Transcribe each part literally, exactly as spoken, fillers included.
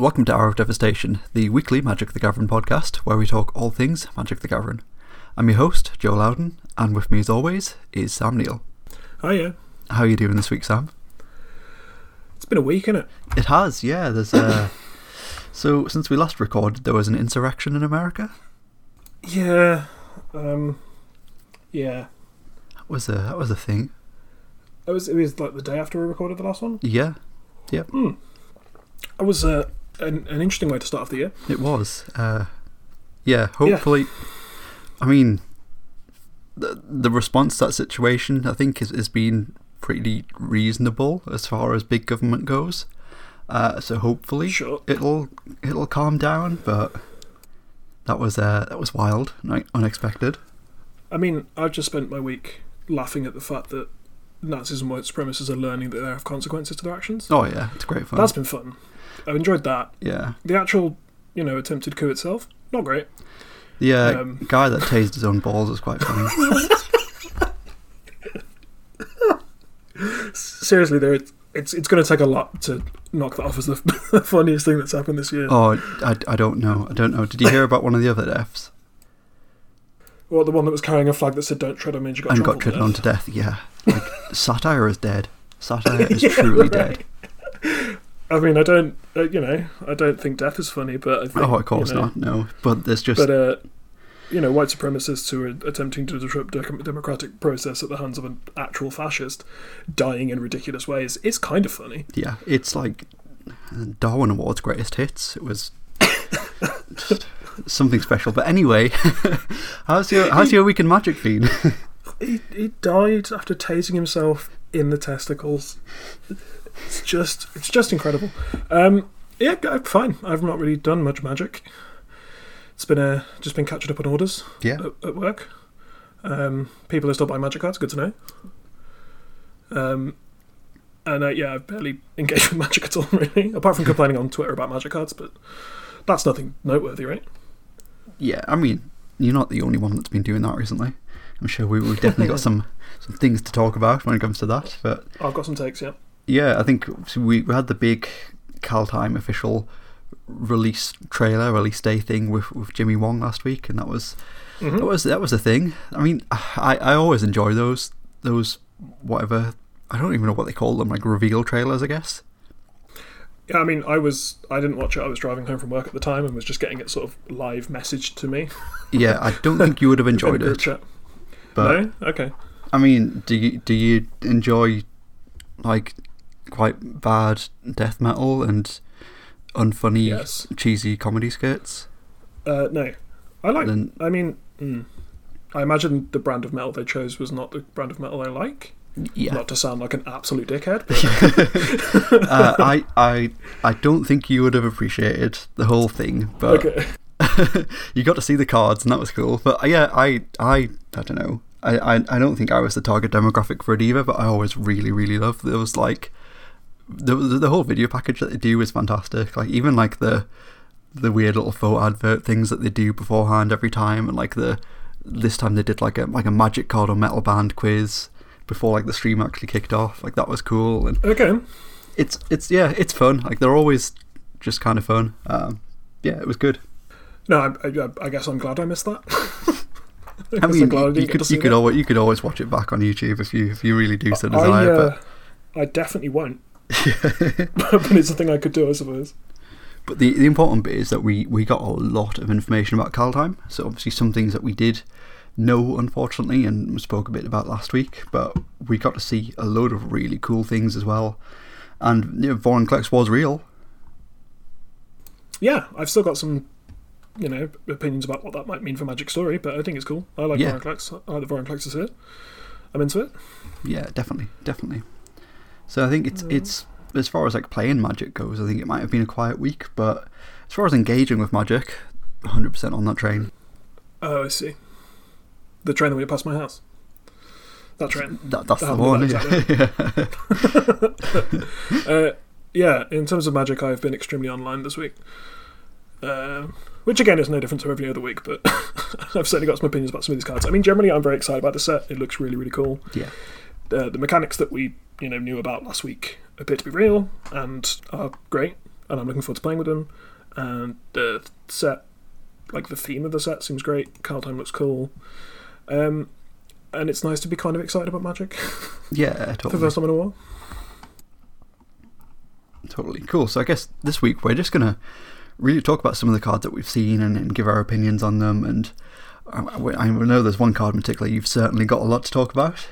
Welcome to Hour of Devastation, the weekly Magic the Gathering podcast where we talk all things Magic the Gathering. I'm your host, Joe Loudon, and with me as always is Sam Neal. Hiya. How are you doing this week, Sam? It's been a week, isn't it? It has, yeah. There's uh, So, since we last recorded, there was an insurrection in America? Yeah. Um, yeah. That was a, that was a thing. It was, it was like the day after we recorded the last one? Yeah. Yep. Mm. It was uh, an, an interesting way to start off the year. It was. Uh, yeah, hopefully... Yeah. I mean, the, the response to that situation, I think, has, has been pretty reasonable as far as big government goes. Uh, so hopefully sure. it'll it'll calm down, but that was, uh, that was wild, unexpected. I mean, I've just spent my week laughing at the fact that Nazis and white supremacists are learning that they have consequences to their actions. Oh yeah, it's great fun. That's been fun. I've enjoyed that. Yeah. The actual, you know, attempted coup itself, not great. The uh, um, guy that tased his own balls was quite funny. Seriously, there it's it's, it's going to take a lot to knock that off as the funniest thing that's happened this year. Oh, I, I don't know. I don't know. Did you hear about one of the other deaths? Well, the one that was carrying a flag that said "Don't tread on me," and you got and got trodden on to death. Yeah. Like, satire is dead. Satire is yeah, truly right. dead. I mean, I don't, uh, you know, I don't think death is funny, but I think... Oh, of course you know, not, no. But there's just... But, uh, you know, white supremacists who are attempting to disrupt the democratic process at the hands of an actual fascist dying in ridiculous ways is kind of funny. Yeah, it's like Darwin Award's greatest hits. It was something special. But anyway, how's your how's your week in Magic, Fiend? he, he died after tasing himself in the testicles. It's just, it's just incredible. Um, yeah, fine. I've not really done much Magic. It's been a, just been catching up on orders. Yeah. At, at work. Um, people are still buying Magic cards. Good to know. Um, and uh, yeah, I've barely engaged with Magic at all, really, apart from complaining on Twitter about Magic cards. But that's nothing noteworthy, right? Yeah, I mean, you're not the only one that's been doing that recently. I'm sure we, we've definitely got some, some things to talk about when it comes to that. But I've got some takes. Yeah. Yeah, I think we had the big Kalheim official release trailer, release day thing with, with Jimmy Wong last week, and that was mm-hmm. that was that was a thing. I mean, I, I always enjoy those those whatever, I don't even know what they call them, like reveal trailers, I guess. Yeah, I mean, I was I didn't watch it. I was driving home from work at the time and was just getting it sort of live messaged to me. Yeah, I don't think you would have enjoyed it. But, no, okay. I mean, do you do you enjoy like quite bad death metal and unfunny, yes. cheesy comedy skits? Uh, no. I like... Then, I mean, mm, I imagine the brand of metal they chose was not the brand of metal I like. Yeah. Not to sound like an absolute dickhead. But uh, I, I, I don't think you would have appreciated the whole thing, but okay. You got to see the cards, and that was cool. But yeah, I, I, I don't know. I, I, I don't think I was the target demographic for it either, but I always really, really loved those, like... The, the whole video package that they do is fantastic. Like even like the the weird little faux advert things that they do beforehand every time, and like the this time they did like a like a magic card or metal band quiz before like the stream actually kicked off. Like that was cool. And okay, it's it's yeah, it's fun. Like they're always just kind of fun. Um, yeah, it was good. No, I, I, I guess I'm glad I missed that. I, I mean, I'm glad I didn't you get could to see you could that. always you could always watch it back on YouTube if you if you really do so desire. I, uh, but I definitely won't. But it's a thing I could do, I suppose. But the, the important bit is that we, we got a lot of information about Kalheim. So obviously some things that we did know, unfortunately, and spoke a bit about last week. But we got to see a load of really cool things as well. And you know, Vorinclex was real. Yeah, I've still got some, you know, opinions about what that might mean for Magic Story, but I think it's cool. I like yeah. Vorinclex. I like the Vorinclex is here. I'm into it. Yeah, definitely, definitely. So I think it's it's as far as like playing Magic goes, I think it might have been a quiet week, but as far as engaging with Magic, one hundred percent on that train. Oh, I see. The train that went past my house. That train. That, that's that the one. Exactly. Yeah. uh, yeah. In terms of Magic, I've been extremely online this week, uh, which again is no different to every other week. But I've certainly got some opinions about some of these cards. I mean, generally, I'm very excited about the set. It looks really, really cool. Yeah. Uh, the mechanics that we you know knew about last week appear to be real and are great. and I'm looking forward to playing with him. And the set, like the theme of the set, seems great. Kaldheim looks cool. Um, and it's nice to be kind of excited about Magic. Yeah, totally. For the first time in a while. Totally. Cool. So I guess this week we're just going to really talk about some of the cards that we've seen and, and give our opinions on them. And I, I know there's one card in particular you've certainly got a lot to talk about.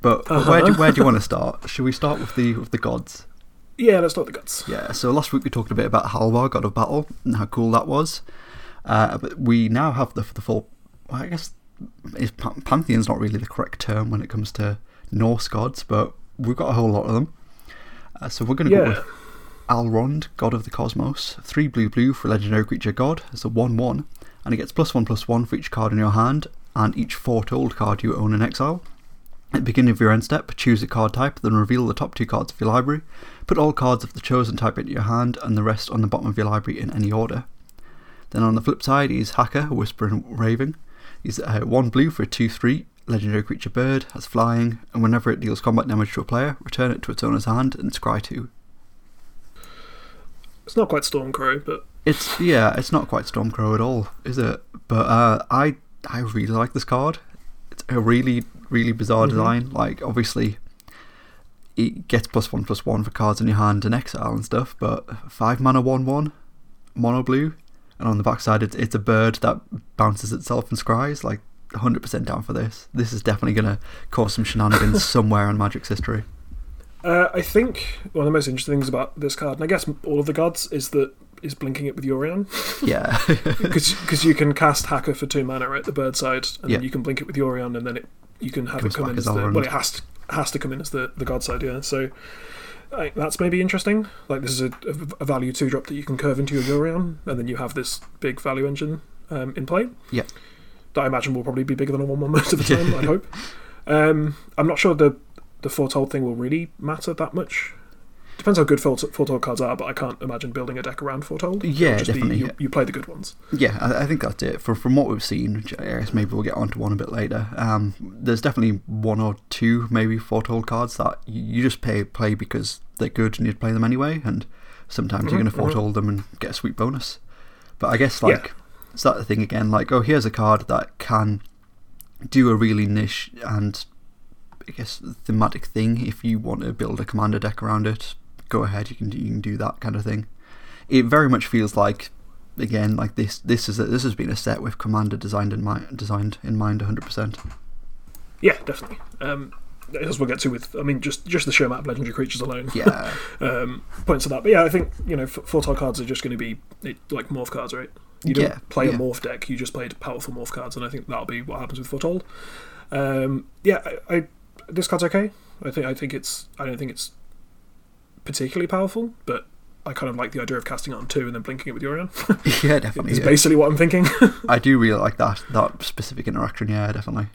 But, uh-huh. but where do where do you want to start? Should we start with the with the gods? Yeah, let's start with the gods. Yeah. So last week we talked a bit about Halvar, God of Battle, and how cool that was. Uh, but we now have the the full. Well, I guess is pan- pantheon's not really the correct term when it comes to Norse gods, but we've got a whole lot of them. Uh, so we're going to yeah. go with Alrond, God of the Cosmos, three blue blue for a legendary creature god. It's a one one, and it gets plus one plus one for each card in your hand and each Foretold card you own in exile. At the beginning of your end step, choose a card type, then reveal the top two cards of your library. Put all cards of the chosen type into your hand and the rest on the bottom of your library in any order. Then on the flip side is Hacker, Whispering Raven. He's uh, one blue for a two three, legendary creature bird, has flying, and whenever it deals combat damage to a player, return it to its owner's hand and it's scry two. It's not quite Stormcrow, but... it's Yeah, it's not quite Stormcrow at all, is it? But uh, I, I really like this card. It's a really... really bizarre design. Mm-hmm. Like, obviously, it gets plus one plus one for cards in your hand and exile and stuff, but five mana one one, mono blue, and on the backside it's it's a bird that bounces itself and scries. Like, one hundred percent down for this. This is definitely going to cause some shenanigans somewhere in Magic's history. Uh, I think one of the most interesting things about this card, and I guess all of the gods, is that is blinking it with Yorion. Yeah. Because you can cast Hacker for two mana right at the bird side, and yeah. then you can blink it with Yorion, and then it you can have it, it come in as, as the... well, it has to, has to come in as the, the god side, yeah. So I, that's maybe interesting. Like, this is a, a value two drop that you can curve into your Yorion, and then you have this big value engine um, in play. Yeah. That I imagine will probably be bigger than a one one most of the time, I hope. Um, I'm not sure the, the Foretold thing will really matter that much. Depends how good Foretold cards are, but I can't imagine building a deck around Foretold. Yeah, just definitely. Be, you, yeah. you play the good ones. Yeah, I, I think that's it. For, from what we've seen, which I guess maybe we'll get onto one a bit later, um, there's definitely one or two, maybe, Foretold cards that you just pay, play because they're good and you'd play them anyway, and sometimes mm-hmm, you're going to Foretold mm-hmm. them and get a sweet bonus. But I guess, like, yeah. it's that thing again, like, oh, here's a card that can do a really niche and, I guess, thematic thing. If you want to build a commander deck around it, go ahead, you can do, you can do that kind of thing. It very much feels like, again, like this this is a, this has been a set with commander designed in mind, designed in mind, one hundred percent. Yeah, definitely. Um, as we'll get to with, I mean, just just the sheer amount of legendary creatures alone. Yeah. um, points to that, but yeah, I think you know, Foretold cards are just going to be it, like morph cards, right? You don't yeah, play yeah. a morph deck; you just played powerful morph cards, and I think that'll be what happens with Foretold. Um, yeah, I, I this card's okay. I think I think it's I don't think it's. particularly powerful, but I kind of like the idea of casting it on two and then blinking it with Yorion. Yeah, definitely. It's yeah. basically what I'm thinking. I do really like that that specific interaction. Yeah, definitely.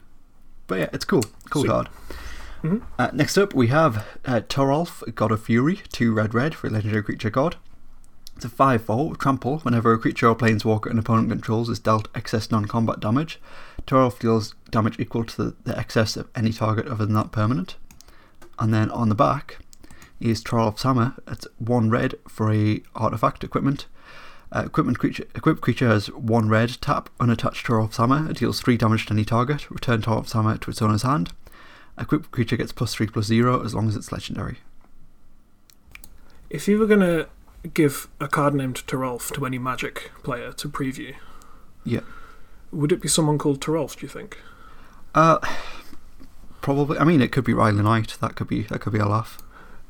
But yeah, it's cool. Cool Sweet. card. Mm-hmm. Uh, next up, we have uh, Toralf, God of Fury, two red red for a legendary creature god. It's a five four trample. Whenever a creature or planeswalker an opponent controls is dealt excess non-combat damage, Toralf deals damage equal to the, the excess of any target other than that permanent. And then on the back is Toralf's Hammer. It's one red for a artifact equipment. Uh, equipment creature, equipped creature has one red, tap, unattached Toralf's Hammer. It deals three damage to any target. Return Toralf's Hammer to its owner's hand. Equipped creature gets plus three plus zero as long as it's legendary. If you were going to give a card named Toralf to any Magic player to preview, yeah, would it be someone called Toralf, do you think? Uh, probably. I mean, it could be Riley Knight. That could be, that could be a laugh.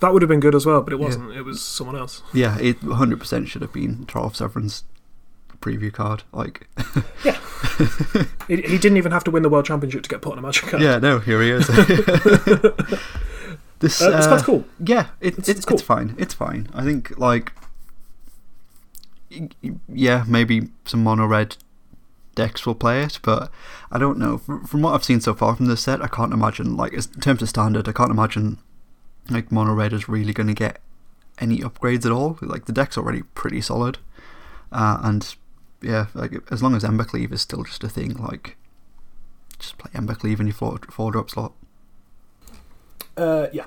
That would have been good as well, but it wasn't. Yeah. It was someone else. Yeah, it one hundred percent should have been Toralf Sovereign's preview card. Like, yeah, he, he didn't even have to win the World Championship to get put on a Magic card. Yeah, no, here he is. This uh, this card's cool. Yeah, it, it's, it, it's, cool. it's fine. It's fine. I think, like, yeah, maybe some mono red decks will play it, but I don't know. From, from what I've seen so far from this set, I can't imagine. Like, in terms of standard, I can't imagine. Like, mono red is really going to get any upgrades at all. Like, the deck's already pretty solid, uh, and yeah, like as long as Embercleave is still just a thing, like just play Embercleave in your four, four drop slot. Uh, yeah.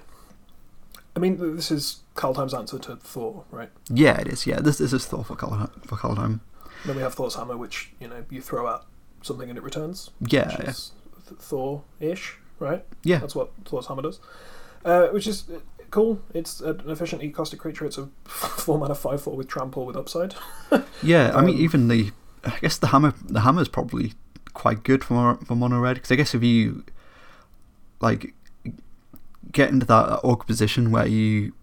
I mean, this is Kaldheim's answer to Thor, right? Yeah, it is. Yeah, this this is Thor for Kaldheim. For Kaldheim. Then we have Thor's hammer, which, you know, you throw out something and it returns. Yeah, which is yeah. Thor-ish, right? Yeah, that's what Thor's hammer does. Uh, which is cool. It's an efficient e-costed creature. It's a four mana five four with trample with upside. yeah, I um, mean, even the I guess the hammer the hammer is probably quite good for for mono red, because I guess if you like get into that awkward position where you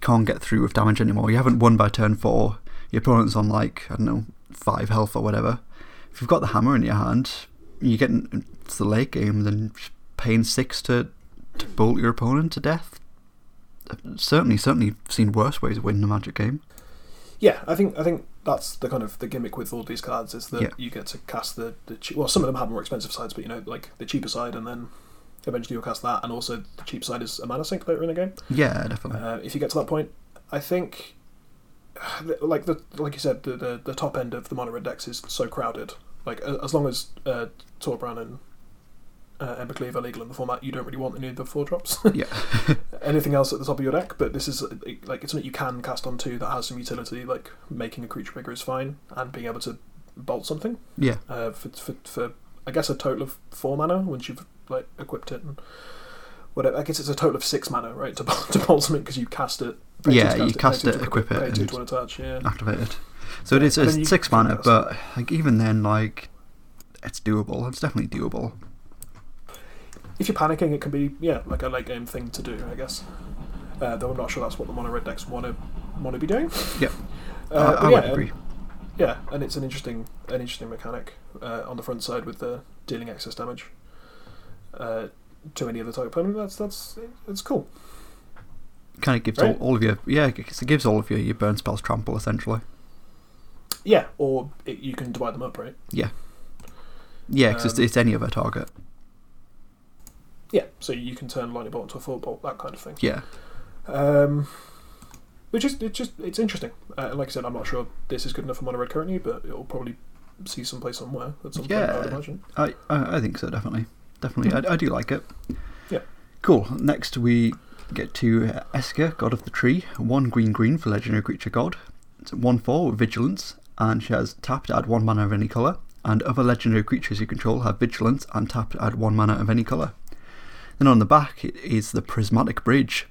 can't get through with damage anymore, you haven't won by turn four, your opponent's on like I don't know five health or whatever. If you've got the hammer in your hand, you get into the late game, then paying six to to bolt your opponent to death. Certainly, certainly seen worse ways of winning a Magic game. Yeah, I think I think that's the kind of the gimmick with all these cards, is that yeah. you get to cast the, the che- well, some of them have more expensive sides, but you know, like the cheaper side, and then eventually you'll cast that, and also the cheap side is a mana sink later in the game. Yeah, definitely. Uh, if you get to that point, I think, like the like you said, the the, the top end of the mono red decks is so crowded. Like as long as uh, Torbran and Uh, Embercleave are legal in the format, you don't really want any of the four drops. yeah. Anything else at the top of your deck, but this is like it's something you can cast on two that has some utility, like making a creature bigger is fine, and being able to bolt something. Yeah. Uh, for, for for I guess a total of four mana once you've like equipped it and whatever. I guess it's a total of six mana, right? To to bolt something because you cast it. Yeah, cast you it, cast it, it equip it, and to attach, yeah. activate it. So yeah, it is it's six mana, cast. But like even then, like it's doable. It's definitely doable. If you're panicking, it can be yeah, like a late game thing to do, I guess. Uh, though I'm not sure that's what the mono red decks want to want to be doing. Yep. Uh, uh, I yeah, would agree. And, yeah, and it's an interesting an interesting mechanic uh, on the front side with the dealing excess damage uh, to any other type of opponent. That's that's it's cool. Kind of gives right? all, all of your yeah, it gives all of your your burn spells trample essentially. Yeah, or it, you can divide them up, right? Yeah. Yeah, because um, it's, it's any other target. Yeah, so you can turn lightning bolt into a full bolt, that kind of thing. Yeah, um, which is it's just it's interesting. Uh, like I said, I'm not sure this is good enough for mono red currently, but it'll probably see someplace somewhere at some yeah, point. I would imagine. I I think so, definitely, definitely. Mm-hmm. I I do like it. Yeah. Cool. Next we get to Esker, God of the Tree. One green green for legendary creature god. It's one four with vigilance, and she has tapped at one mana of any color, and other legendary creatures you control have vigilance and tapped at one mana of any color. Then on the back is the Prismatic Bridge.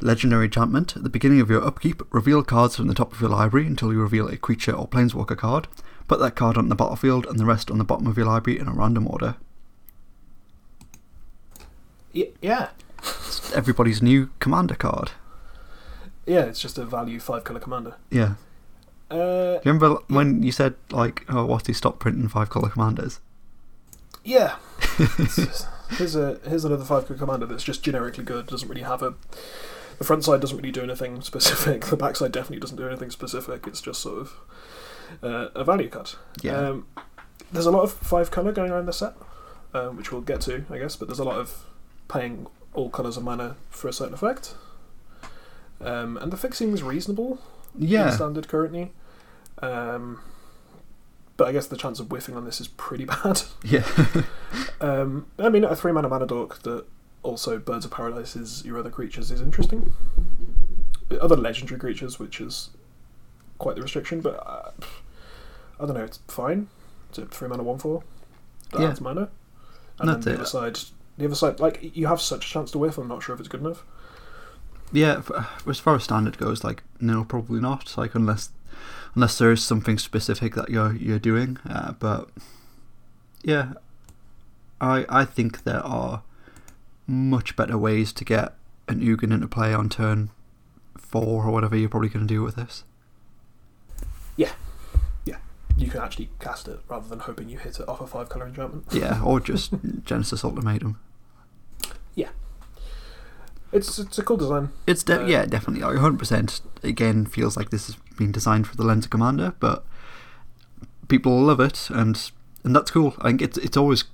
Legendary enchantment. At the beginning of your upkeep, reveal cards from the top of your library until you reveal a creature or planeswalker card. Put that card on the battlefield and the rest on the bottom of your library in a random order. Yeah. It's everybody's new commander card. Yeah, it's just a value five colour commander. Yeah. Uh, Do you remember yeah. when you said, like, oh, what do you stop printing five colour commanders? Yeah. It's just... Here's a here's another five-colour commander that's just generically good. Doesn't really have a the front side doesn't really do anything specific. The back side definitely doesn't do anything specific. It's just sort of uh, a value cut. Yeah. Um, there's a lot of five-colour going around the set, uh, which we'll get to, I guess. But there's a lot of paying all colours of mana for a certain effect, um, and the fixing is reasonable. Yeah. In standard currently. Um, But I guess the chance of whiffing on this is pretty bad. Yeah. um, I mean, a three mana mana dork that also Birds of Paradise is your other creatures is interesting. Other legendary creatures, which is quite the restriction, but uh, I don't know, it's fine. It's a three mana one four. That yeah. adds mana. And That's then the it. other side, the other side, like you have such a chance to whiff. I'm not sure if it's good enough. Yeah, as far as standard goes, like no, probably not. Like unless. Unless there is something specific that you're you're doing, uh, but yeah, I I think there are much better ways to get an Egon into play on turn four or whatever you're probably going to do with this. Yeah, yeah, you can actually cast it rather than hoping you hit it off a five color enchantment. Yeah, or just Genesis Ultimatum. Yeah. It's it's a cool design. It's de- uh, yeah, definitely. Like one hundred percent again feels like this has been designed for the lens of Commander, but people love it, and and that's cool. I think it's it's always,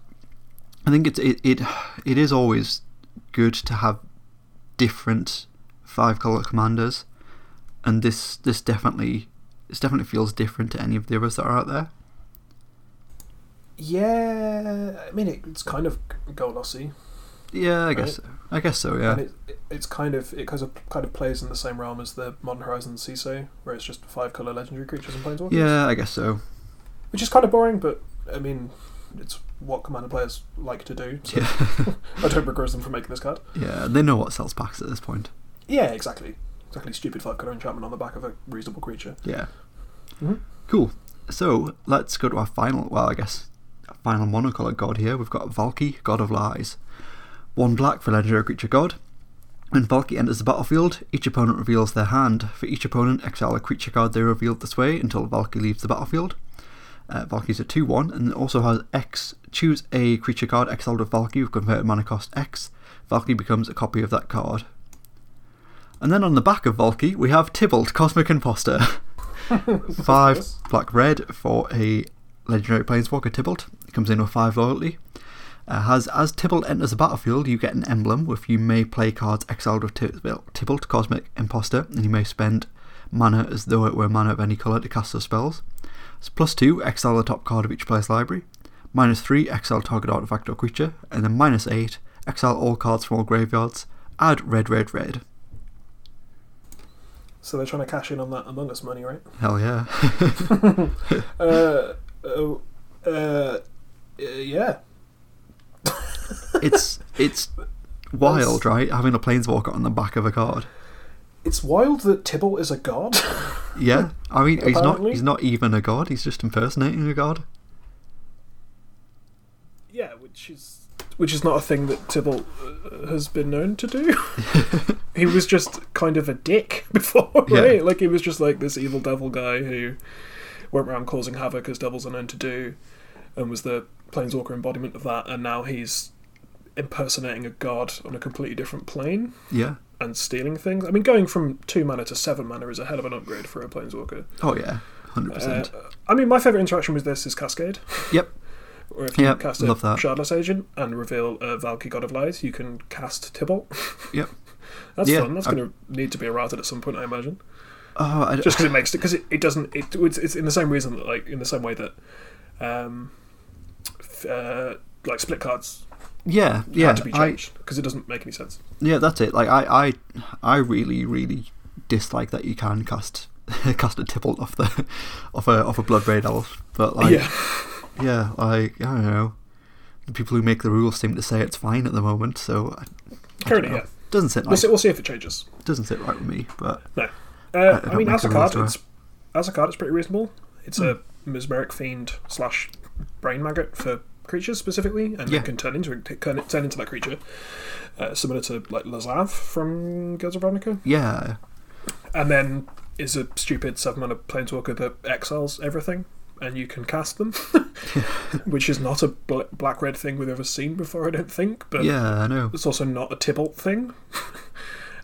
I think it's it it, it is always good to have different five color commanders, and this this definitely this definitely feels different to any of the others that are out there. Yeah, I mean it, it's kind of Golosy. Yeah, I right? guess so. I guess so, yeah. And it, it, it's kind of it kind of kind of plays in the same realm as the Modern Horizons C I S O, where it's just five colour legendary creatures and planeswalkers. Yeah, I guess so. Which is kind of boring, but I mean, it's what Commander players like to do. So yeah. I don't begrudge them for making this card. Yeah, they know what sells packs at this point. Yeah, exactly. Exactly. Stupid five colour enchantment on the back of a reasonable creature. Yeah. Mm-hmm. Cool. So let's go to our final. Well, I guess our final monocolour god here. We've got Valky, God of Lies. One black for legendary creature god. When Valky enters the battlefield, each opponent reveals their hand. For each opponent, exile a creature card they revealed this way until Valky leaves the battlefield. Uh, Valky's a two one and it also has X. Choose a creature card exiled with Valky with converted mana cost X. Valky becomes a copy of that card. And then on the back of Valky, we have Tibalt, Cosmic Imposter. five black red for a legendary planeswalker Tibalt. It comes in with five loyalty. Uh, has, as Tibalt enters the battlefield, you get an emblem with you may play cards exiled with Tibalt, Cosmic Imposter, and you may spend mana as though it were mana of any colour to cast those spells. It's plus two, exile the top card of each player's library. Minus three, exile target artifact or creature. And then minus eight, exile all cards from all graveyards. Add red, red, red. So they're trying to cash in on that Among Us money, right? Hell yeah. uh, uh, uh, yeah. it's it's wild, That's, right? Having a planeswalker on the back of a card. It's wild that Tibalt is a god. Yeah, I mean, he's not he's not even a god. He's just impersonating a god. Yeah, which is which is not a thing that Tibalt uh, has been known to do. He was just kind of a dick before, right? Yeah. Like he was just like this evil devil guy who went around causing havoc as devils are known to do, and was the planeswalker embodiment of that, and now he's impersonating a god on a completely different plane. Yeah. And stealing things. I mean, going from two mana to seven mana is a hell of an upgrade for a planeswalker. Oh yeah, one hundred percent. Uh, I mean, my favourite interaction with this is Cascade. Yep. Or if you yep, cast a Shardless Agent and reveal a Valky, God of Lies, you can cast Tibalt. Yep. That's yeah, fun. That's going to need to be errated at some point, I imagine. Oh, I just because it makes it because it, it doesn't it it's, it's in the same reason that, like in the same way that um uh, like split cards. Yeah, yeah. Had to be changed because it doesn't make any sense. Yeah, that's it. Like I, I, I really, really dislike that you can cast cast a Tibalt off the off a off a Bloodbraid elf. But like, yeah, yeah. Like I don't know. The people who make the rules seem to say it's fine at the moment. So I, I currently, yeah, doesn't sit. Nice. We'll see, we'll see if it changes. Doesn't sit right with me, but no. Uh, I, I, I mean, as a card, it's as a card, it's pretty reasonable. It's mm. a Mesmeric Fiend slash Brain Maggot for creatures specifically, and yeah. you can turn into turn, turn into that creature, uh, similar to like Lazav from Guilds of Ravnica. Yeah, and then is a stupid seven mana planeswalker that exiles everything, and you can cast them, which is not a bl- black red thing we've ever seen before, I don't think. But yeah, I know it's also not a Tibalt thing.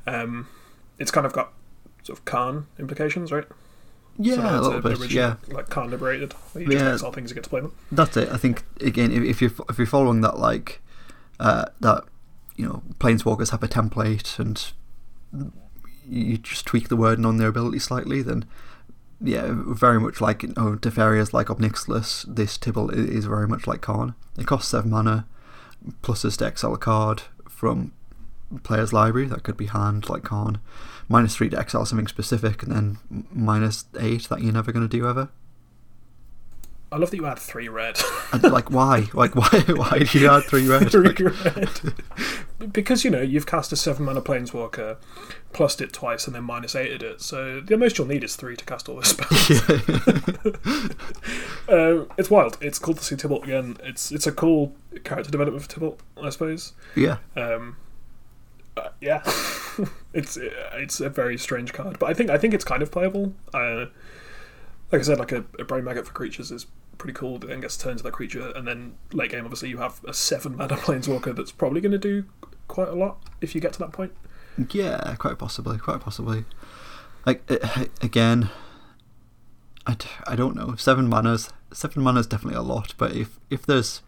um, it's kind of got sort of Khan implications, right? Yeah, so a little bit. Original, yeah, like Khan liberated. You just yeah, all things you get to play them. That's it. I think again, if, if you if you're following that like uh, that, you know, planeswalkers have a template, and you just tweak the wording on their ability slightly, then yeah, very much like you know, Teferi's like Obnixilus. This Tibalt is very much like Khan. It costs seven mana, plus us to exile a card from player's library. That could be hand like Khan. Minus three to exile something specific, and then minus eight that you're never going to do ever. I love that you add three red. And, like why? Like why? Why did you add three red? three like... red. Because you know you've cast a seven mana planeswalker, plussed it twice, and then minus eighted it. So the most you'll need is three to cast all those spells. Yeah. um, it's wild. It's cool to see Tibalt again. It's it's a cool character development for Tibalt, I suppose. Yeah. Um. Uh, yeah, it's it's a very strange card, but I think I think it's kind of playable. Uh, like I said, like a, a Brain Maggot for creatures is pretty cool. It then gets turned to that creature, and then late game, obviously, you have a seven mana planeswalker that's probably going to do quite a lot if you get to that point. Yeah, quite possibly, quite possibly. Like again, I, I don't know. Seven mana's seven mana's definitely a lot, but if if there's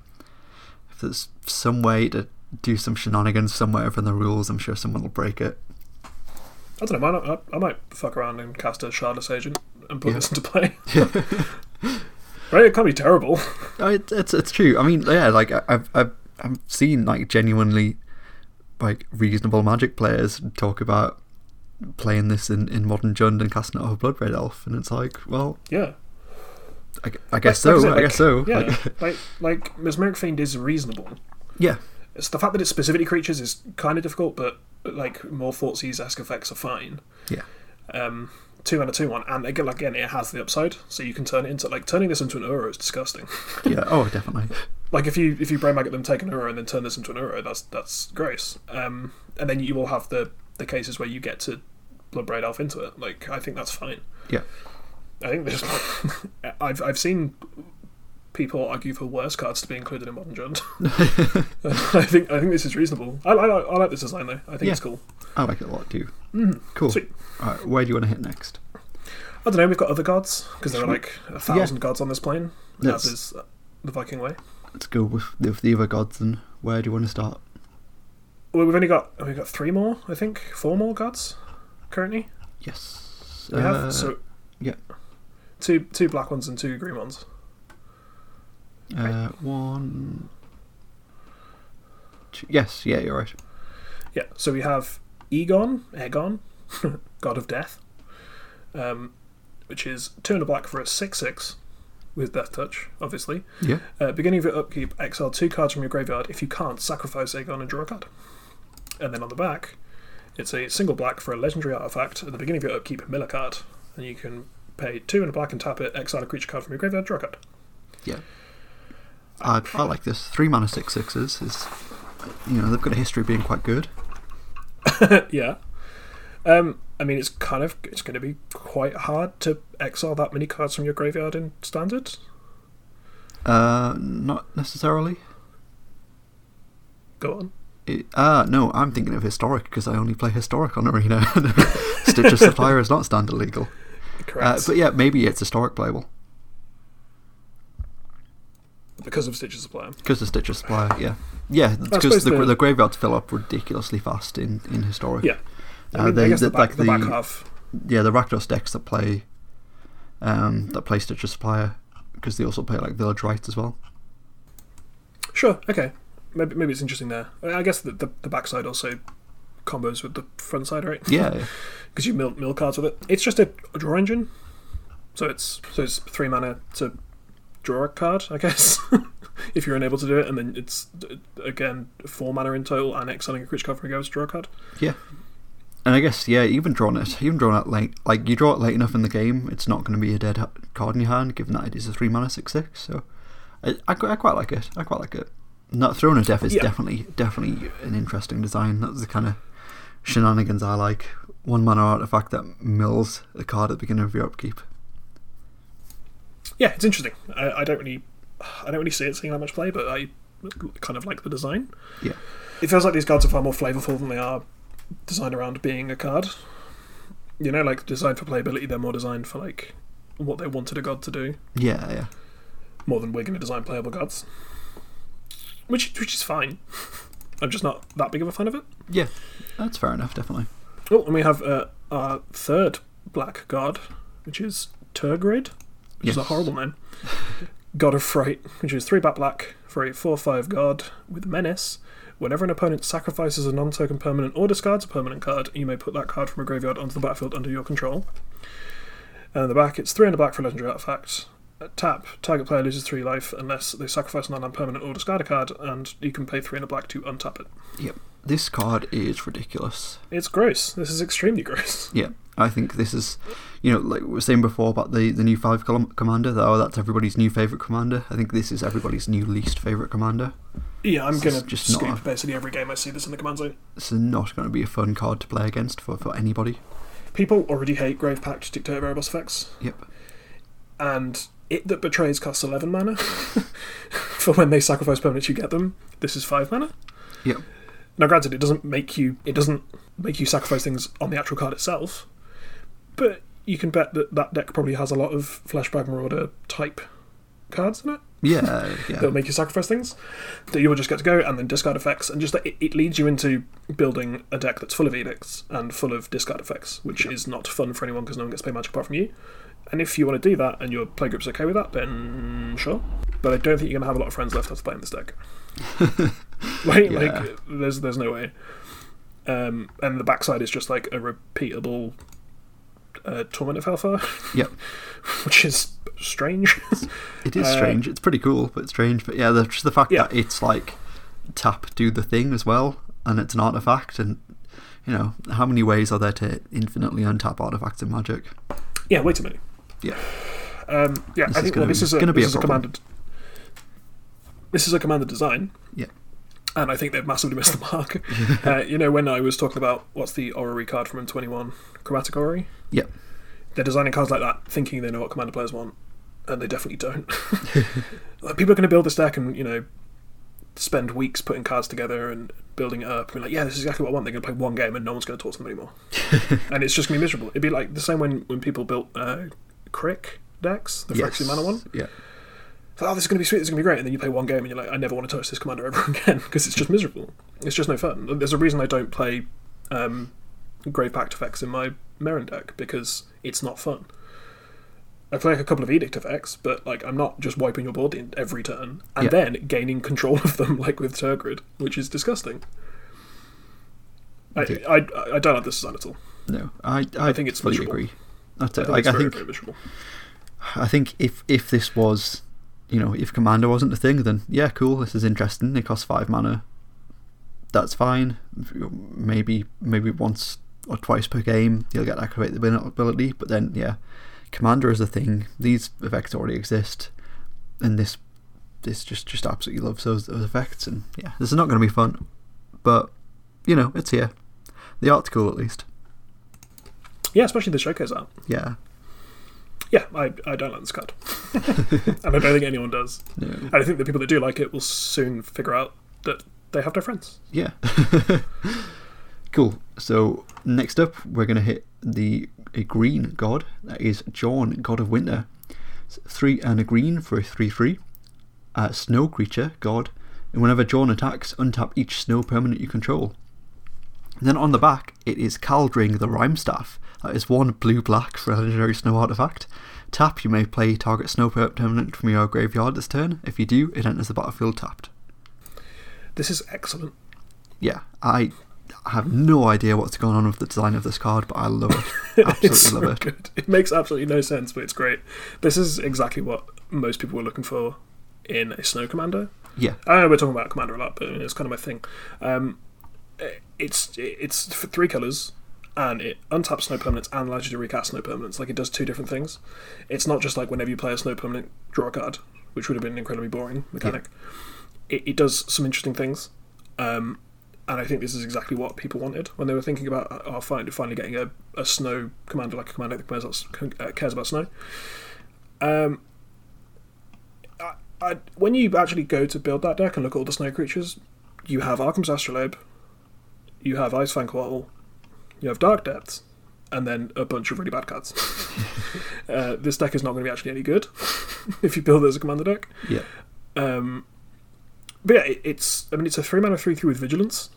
if there's some way to do some shenanigans somewhere from the rules, I'm sure someone will break it. I don't know, man. I, I might fuck around and cast a Shardless Agent and put yeah. this into play. Right? It can't be terrible. It, it's it's true. I mean, yeah, like I've I've I've seen like genuinely like reasonable Magic players talk about playing this in, in Modern Jund and casting it off a Blood Red Elf, and it's like, well, yeah, I, I guess so. Like, I guess so. Yeah, like, like, like Mesmeric Fiend is reasonable. Yeah, it's the fact that it's specifically creatures is kind of difficult, but like more Thoughtseize-esque effects are fine. Yeah, um, two mana, two one, and again, again, it has the upside, so you can turn it into like turning this into an Uro is disgusting. Yeah, oh, definitely. Like if you if you brain mag at them, take an Uro and then turn this into an Uro, that's that's gross. Um, and then you will have the the cases where you get to Bloodbraid Elf into it. Like I think that's fine. Yeah. I think there's. I've I've seen people argue for worse cards to be included in Modern Jund. I think I think this is reasonable. I, I, I like this design though. I think yeah. it's cool. I like it a lot too. Mm-hmm. Cool. Sweet. All right, where do you want to hit next? I don't know. We've got other gods because there are like a thousand yeah. gods on this plane. That is the Viking way. Let's go with the, with the other gods. And where do you want to start? Well, we've only got we've got three more. I think four more gods currently. Yes. We uh, have so. Yeah. Two two black ones and two green ones. Uh, right. One. Two, yes, yeah, you're right. Yeah, so we have Egon, Egon, God of Death, um, which is two and a black for a six six with Death Touch, obviously. Yeah. Uh, beginning of your upkeep, exile two cards from your graveyard. If you can't, sacrifice Egon and draw a card. And then on the back, it's a single black for a legendary artifact. At the beginning of your upkeep, mill a card, and you can. Pay two and a black and tap it, exile a creature card from your graveyard, draw a card. Yeah. I, I like this. Three mana six sixes is, you know, they've got a history of being quite good. Yeah. Um, I mean, it's kind of, it's going to be quite hard to exile that many cards from your graveyard in Standard. Uh, not necessarily. Go on. It, uh, no, I'm thinking of Historic because I only play Historic on Arena. Stitch of Sapphire is not Standard legal. Uh, but yeah, maybe it's Historic playable because of Stitcher Supplier. Because of Stitcher Supplier, yeah, yeah. Because the, the the graveyards fill up ridiculously fast in, in Historic. Yeah, I mean, uh, they, I guess the, the, back, like the, the back half. Yeah, the Rakdos decks that play um, that play Stitcher Supplier because they also play like Village Rite as well. Sure. Okay. Maybe maybe it's interesting there. I, mean, I guess the, the the backside also combos with the front side, right? Yeah. Because you mill, mill cards with it. It's just a, a draw engine. So it's so it's three mana to draw a card, I guess, if you're unable to do it. And then it's, again, four mana in total and exiling a creature card from your graveyard to draw a card. Yeah. And I guess, yeah, even drawn it, even drawn it late, like you draw it late enough in the game, it's not going to be a dead card in your hand, given that it is a three mana six six. So I, I, I quite like it. I quite like it. Not Throne of Death is yeah. definitely definitely an interesting design. That's the kind of shenanigans I like. One mana artifact that mills a card at the beginning of your upkeep. Yeah, it's interesting. I, I don't really, I don't really see it seeing that much play, but I kind of like the design. Yeah, it feels like these cards are far more flavorful than they are designed around being a card. You know, like designed for playability, they're more designed for like what they wanted a god to do. Yeah, yeah. More than we're going to design playable gods. Which which is fine. I'm just not that big of a fan of it. Yeah, that's fair enough, definitely. Oh, and we have uh, our third black god, which is Tergrid, which yes. is a horrible name. God of Fright, which is three black black for a four five god with menace. Whenever an opponent sacrifices a non-token permanent or discards a permanent card, you may put that card from a graveyard onto the battlefield under your control. And in the back, it's three and a black for legendary artifacts. Tap, target player loses three life unless they sacrifice an unland permanent or discard a card, and you can pay three and a black to untap it. Yep. This card is ridiculous. It's gross. This is extremely gross. Yeah. I think this is, you know, like we were saying before about the, the new five commander, that, oh, that's everybody's new favourite commander. I think this is everybody's new least favourite commander. Yeah, I'm going to skip basically every game I see this in the command zone. It's not going to be a fun card to play against for, for anybody. People already hate Grave Pact, Dictator, Variable effects. Yep. And It That Betrays costs eleven mana. For when they sacrifice permanents, you get them. This is five mana. Yep. Now, granted, it doesn't make you it doesn't make you sacrifice things on the actual card itself, but you can bet that that deck probably has a lot of Fleshbag Marauder type cards in it. Yeah, yeah. That'll make you sacrifice things that you will just get to go and then discard effects, and just it, it leads you into building a deck that's full of edicts and full of discard effects, which yep. is not fun for anyone because no one gets to play Magic apart from you. And if you want to do that and your playgroup's okay with that, then sure. But I don't think you're going to have a lot of friends left after playing this deck. Like, yeah. like there's there's no way. Um, and the backside is just like a repeatable uh, Torment of Hellfire. Yep. Which is strange. It is uh, strange. It's pretty cool, but strange. But yeah, the, just the fact yeah. that it's like tap, do the thing as well, and it's an artifact. And, you know, how many ways are there to infinitely untap artifacts in Magic? Yeah, way too many. Yeah. Um, yeah, this I think well, this is, a, this, is a commanded, this is a commanded design. Yeah. And I think they've massively missed the mark. uh, you know, when I was talking about what's the orrery card from M twenty-one, Chromatic Orrery? Yep. They're designing cards like that thinking they know what commander players want, and they definitely don't. Like, people are going to build this deck and, you know, spend weeks putting cards together and building it up. And be like, yeah, this is exactly what I want. They're going to play one game and no one's going to talk to them anymore. And it's just going to be miserable. It'd be like the same when, when people built uh, Crick decks, the yes. Phyrexian Mana one. Yeah. Like, oh, this is going to be sweet, this is going to be great, and then you play one game and you're like, I never want to touch this commander ever again, because it's just miserable. It's just no fun. There's a reason I don't play um, Grave Pact effects in my Merrin deck, because it's not fun. I play like a couple of Edict effects, but like I'm not just wiping your board in every turn, and yeah. then gaining control of them, like with Tergrid, which is disgusting. I, yeah. I, I, I don't like this design at all. No, I, I, I think it's fully miserable. agree. That's it. I think, like, it's I very, think very miserable. I think if, if this was... You know, if Commander wasn't the thing, then yeah, cool, this is interesting. It costs five mana. That's fine. Maybe maybe once or twice per game you'll get activate the ability, but then yeah, Commander is the thing. These effects already exist, and this this just, just absolutely loves those, those effects. And yeah, this is not going to be fun, but you know, it's here. The art's cool at least. Yeah, especially the showcase art. Yeah. Yeah, I, I don't like this card. And I don't think anyone does. No. And I think the people that do like it will soon figure out that they have no friends. Yeah. Cool. So next up, we're going to hit the a green god. That is Jorn, God of Winter. It's three and a green for a three three. Uh, snow creature, god. And whenever Jorn attacks, untap each snow permanent you control. And then on the back, it is Kaldring the Rhymestaff. That is one blue-black for a legendary snow artifact. Tap, you may play target snow permanent from your graveyard this turn. If you do, it enters the battlefield tapped. This is excellent. Yeah, I have no idea what's going on with the design of this card, but I love it. Absolutely it's so love it. Good. It makes absolutely no sense, but it's great. This is exactly what most people were looking for in a snow commander. Yeah. I know we're talking about commander a lot, but it's kind of my thing. Um, it's, it's three colours. And it untaps snow permanents and allows you to recast snow permanents. Like, it does two different things. It's not just like whenever you play a snow permanent, draw a card, which would have been an incredibly boring mechanic. Yeah. It, it does some interesting things, um, and I think this is exactly what people wanted when they were thinking about oh, finally getting a, a snow commander, like a commander that cares about snow. Um, I, I, when you actually go to build that deck and look at all the snow creatures, you have Arkham's Astrolabe, you have Icefang Quarrel, you have Dark Depths, and then a bunch of really bad cards. uh, this deck is not going to be actually any good if you build it as a commander deck. Yeah. Um, but yeah, it, it's I mean it's a three mana three three with vigilance,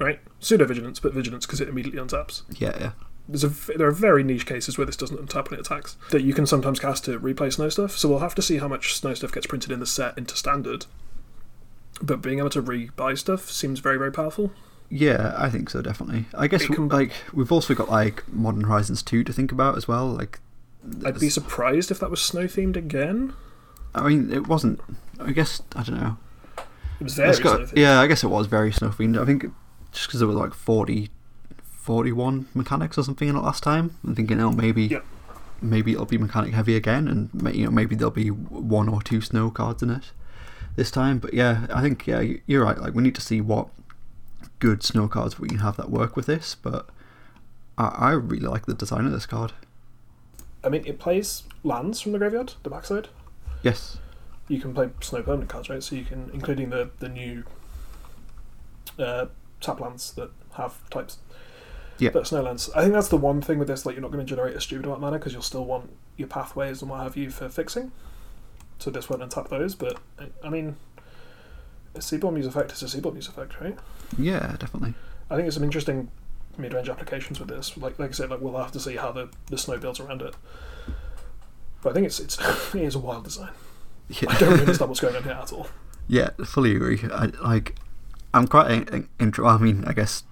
right? Pseudo vigilance, but vigilance because it immediately untaps. Yeah, yeah. There's a there are very niche cases where this doesn't untap when it attacks that you can sometimes cast to replay snow stuff. So we'll have to see how much snow stuff gets printed in the set into standard. But being able to re-buy stuff seems very very powerful. Yeah, I think so, definitely. I guess we, like we've also got like Modern Horizons two to think about as well. Like, I'd be surprised if that was snow themed again. I mean, it wasn't. I guess I don't know. It was very snow themed. Yeah, I guess it was very snow themed. I think just because there were like forty, forty-one mechanics or something in it last time. I'm thinking, oh, maybe, yeah. maybe it'll be mechanic heavy again, and you know maybe there'll be one or two snow cards in it this time. But yeah, I think yeah, you're right. Like, we need to see what good snow cards we can have that work with this, but I, I really like the design of this card. I mean, it plays lands from the graveyard, the backside. Yes. You can play snow permanent cards, right? So you can, including the, the new uh, tap lands that have types. Yeah. But snow lands. I think that's the one thing with this, like, you're not going to generate a stupid amount of mana because you'll still want your pathways and what have you for fixing. So this won't untap those, but I mean, a Seaborn Muse effect is a Seaborn Muse effect, right? Yeah, definitely. I think there's some interesting mid-range applications with this. Like, like I said, like we'll have to see how the, the snow builds around it. But I think it's it's it is a wild design. Yeah. I don't really understand what's going on here at all. Yeah, fully agree. I like. I'm quite in, in, in, I mean, I guess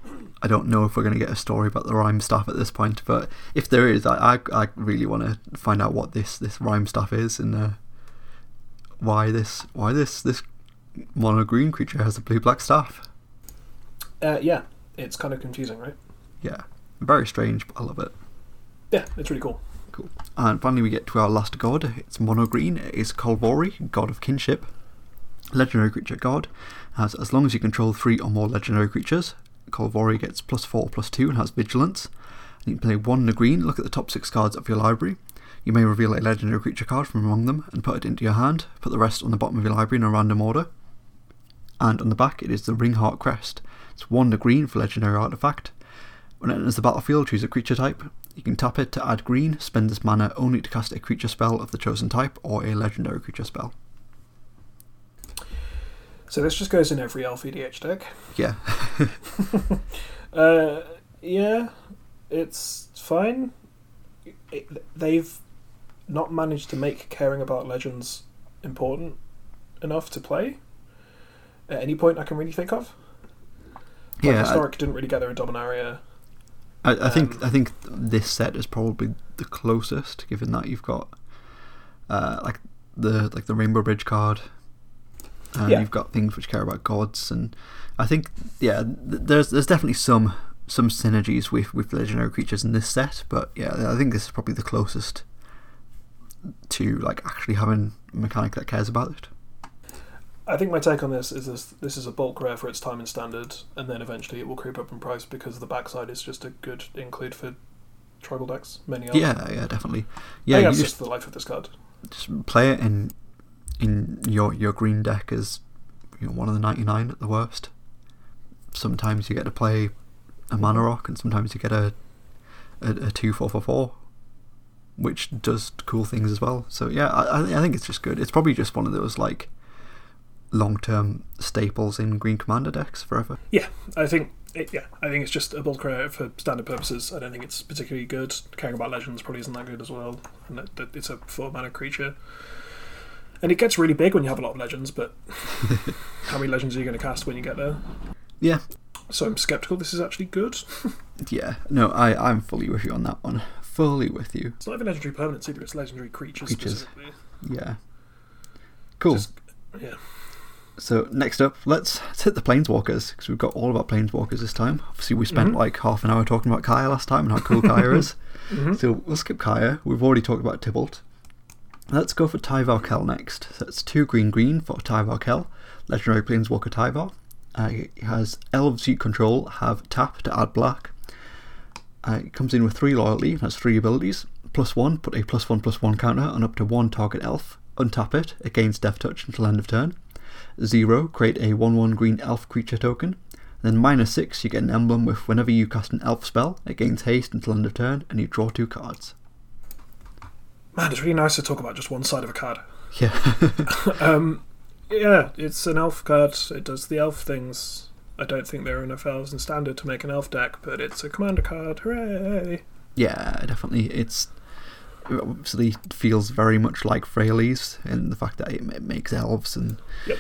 I don't know if we're going to get a story about the rhyme staff at this point, but if there is, I I, I really want to find out what this, this rhyme staff is, and uh, why this why this this mono green creature has a blue black staff. Uh, yeah, it's kind of confusing, right? Yeah, very strange, but I love it. Yeah, it's really cool. Cool. And finally, we get to our last god. It's mono green. It is Kolvori, god of kinship, legendary creature god. As as long as you control three or more legendary creatures, Kolvori gets plus four, plus two, and has vigilance. And you can play one in the green. Look at the top six cards of your library. You may reveal a legendary creature card from among them and put it into your hand. Put the rest on the bottom of your library in a random order. And on the back, it is the Ringheart Crest. It's one in the green for legendary artifact. When it enters the battlefield, choose a creature type. You can tap it to add green. Spend this mana only to cast a creature spell of the chosen type or a legendary creature spell. So this just goes in every L V D H deck. Yeah. uh, yeah, it's fine. It, they've not managed to make caring about Legends important enough to play at any point I can really think of. Like, yeah, Historic I, didn't really get their Dominaria. I, I um, think I think this set is probably the closest, given that you've got uh, like the like the Rainbow Bridge card. And yeah. You've got things which care about gods, and I think yeah, th- there's there's definitely some some synergies with, with legendary creatures in this set, but yeah, I think this is probably the closest to like actually having a mechanic that cares about it. I think my take on this is this this is a bulk rare for its time and standard, and then eventually it will creep up in price because the backside is just a good include for tribal decks. Many others. Yeah, yeah, definitely. Yeah, I think that's you just, just the life of this card. Just play it and. In your your green deck is, you know, one of the ninety-nine at the worst. Sometimes you get to play a mana rock, and sometimes you get a a, a two four four four, which does cool things as well. So yeah, I I think it's just good. It's probably just one of those like long term staples in green commander decks forever. Yeah, I think it, yeah, I think it's just a bulk rare for standard purposes. I don't think it's particularly good. Caring about Legends probably isn't that good as well, and it, it's a four mana creature. And it gets really big when you have a lot of legends, but how many legends are you going to cast when you get there? Yeah. So I'm sceptical this is actually good. Yeah. No, I, I'm fully with you on that one. Fully with you. It's not even legendary permanents either, it's legendary creatures, creatures. Specifically. Yeah. Cool. Just, yeah. So next up, let's, let's hit the Planeswalkers, because we've got all of our Planeswalkers this time. Obviously, we spent mm-hmm. like half an hour talking about Kaya last time and how cool Kaya is. Mm-hmm. So we'll skip Kaya. We've already talked about Tibalt. Let's go for Tyvar Kell next. So it's two green green for Tyvar Kell, legendary planeswalker Tyvar. Uh, it has elves you control have tap to add black. Uh, it comes in with three loyalty and has three abilities. Plus one, put a plus one plus one counter on up to one target elf. Untap it, it gains death touch until end of turn. Zero, create a one one green elf creature token. Then minus six, you get an emblem with whenever you cast an elf spell, it gains haste until end of turn, and you draw two cards. Man, it's really nice to talk about just one side of a card. Yeah. um, yeah, it's an elf card. It does the elf things. I don't think there are enough elves in standard to make an elf deck, but it's a commander card. Hooray! Yeah, definitely. It's, it obviously feels very much like Fraley's in the fact that it, it makes elves and yep.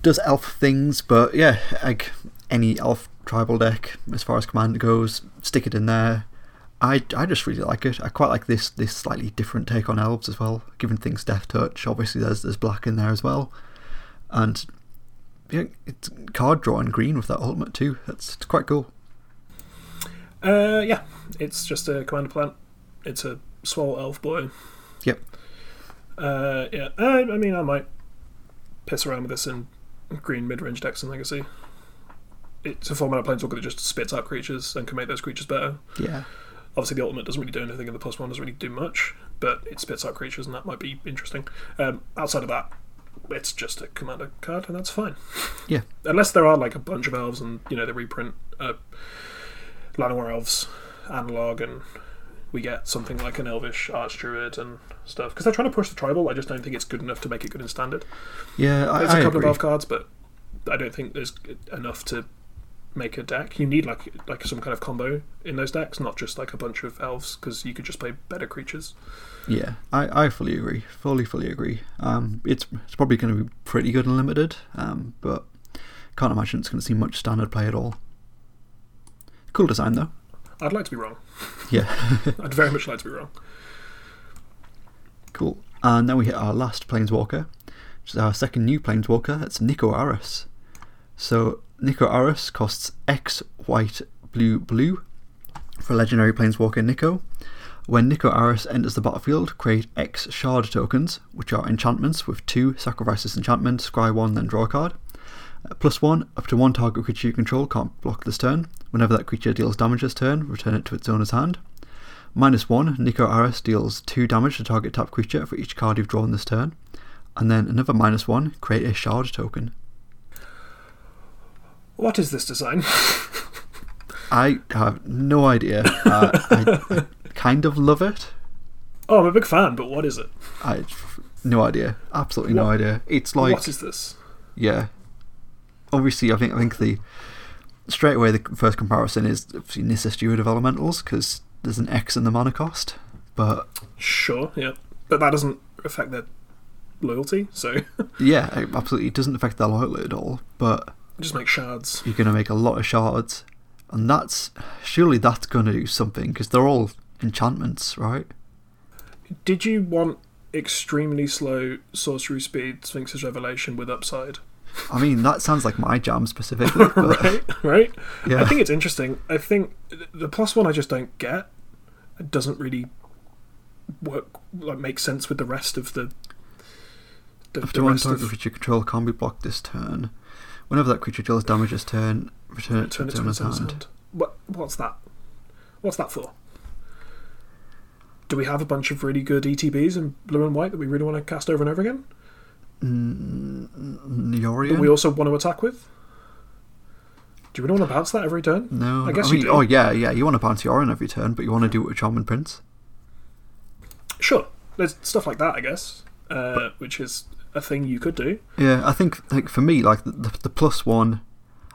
does elf things, but yeah, like any elf tribal deck, as far as commander goes, stick it in there. I, I just really like it. I quite like this this slightly different take on elves as well, giving things death touch. Obviously, there's there's black in there as well, and yeah, it's card draw and green with that ultimate too. That's it's quite cool. Uh, yeah, it's just a commander plant. It's a swole elf boy. Yep. Uh, yeah. I, I mean, I might piss around with this in green mid range decks in Legacy. It's a four mana planeswalker that just spits out creatures and can make those creatures better. Yeah. Obviously, the ultimate doesn't really do anything, and the plus one doesn't really do much, but it spits out creatures, and that might be interesting. Um, outside of that, it's just a commander card, and that's fine. Yeah. Unless there are like a bunch of elves, and you know they reprint uh, Llanowar Elves analog, and we get something like an Elvish Archdruid and stuff. Because they're trying to push the tribal, I just don't think it's good enough to make it good in standard. Yeah, I, there's a couple I agree. of elf cards, but I don't think there's enough to make a deck. You need like like some kind of combo in those decks, not just like a bunch of elves, because you could just play better creatures. Yeah, I, I fully agree, fully fully agree. Um, it's it's probably going to be pretty good and limited, um, but can't imagine it's going to see much standard play at all. Cool design, though. I'd like to be wrong. Yeah. I'd very much like to be wrong. Cool. And then we hit our last Planeswalker, which is our second new Planeswalker. That's Niko Aris. So Niko Aris costs X white blue blue for legendary Planeswalker Niko. When Niko Aris enters the battlefield, create X shard tokens, which are enchantments with two, sacrifice this enchantment, scry one, then draw a card. Uh, plus one, up to one target creature you control can't block this turn. Whenever that creature deals damage this turn, return it to its owner's hand. Minus one, Niko Aris deals two damage to target tapped creature for each card you've drawn this turn. And then another minus one, create a shard token. What is this design? I have no idea. Uh, I, I kind of love it. Oh, I'm a big fan, but what is it? I no idea. Absolutely what? no idea. It's like, what is this? Yeah. Obviously, I think I think the straight away the first comparison is obviously Nissa Steward of Elementals, because there's an X in the mana cost. But sure, yeah, but that doesn't affect their loyalty. So yeah, it absolutely doesn't affect their loyalty at all. But just make shards. You're going to make a lot of shards. And that's surely that's going to do something, because they're all enchantments, right? Did you want extremely slow sorcery speed Sphinx's Revelation with upside? I mean, that sounds like my jam specifically. But right, right. Yeah. I think it's interesting. I think the plus one I just don't get. It doesn't really work, like make sense with the rest of the. the After the one target of... creature control can't be blocked this turn. Whenever that creature deals damage this turn, return it to its owner's hand. What, what's that? What's that for? Do we have a bunch of really good E T Bs in blue and white that we really want to cast over and over again? Mm, Yorion? That we also want to attack with? Do we really want to bounce that every turn? No. I guess I mean, you do. Oh, yeah, yeah. You want to bounce Yorion every turn, but you want to do it with Charm and Prince? Sure. There's stuff like that, I guess, uh, but, which is... a thing you could do. Yeah, I think like for me, like the, the, the plus one,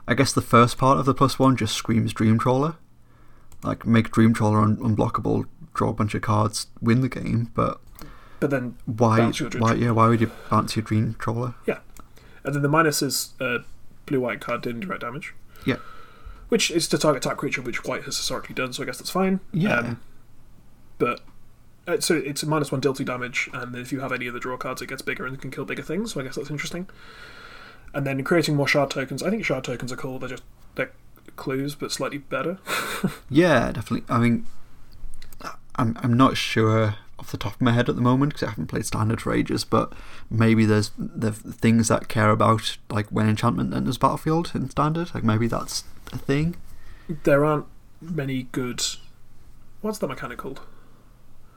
I guess the first part of the plus one just screams Dreamtrawler. Like make Dreamtrawler un- unblockable, draw a bunch of cards, win the game. But but then why? Bounce your dream why? Trawler. Yeah, why would you bounce your Dreamtrawler? Yeah, and then the minus is uh, blue white card did indirect damage. Yeah, which is to target attack creature, which white has historically done. So I guess that's fine. Yeah, um, but. Uh, so it's a minus one dilty damage, and if you have any of the draw cards, it gets bigger and can kill bigger things, so I guess that's interesting. And then creating more shard tokens. I think shard tokens are cool, they're just they're clues, but slightly better. Yeah, definitely. I mean, I'm I'm not sure off the top of my head at the moment, because I haven't played Standard for ages, but maybe there's the things that care about, like, when enchantment enters battlefield in Standard. Like, maybe that's a thing. There aren't many good... What's that mechanic called?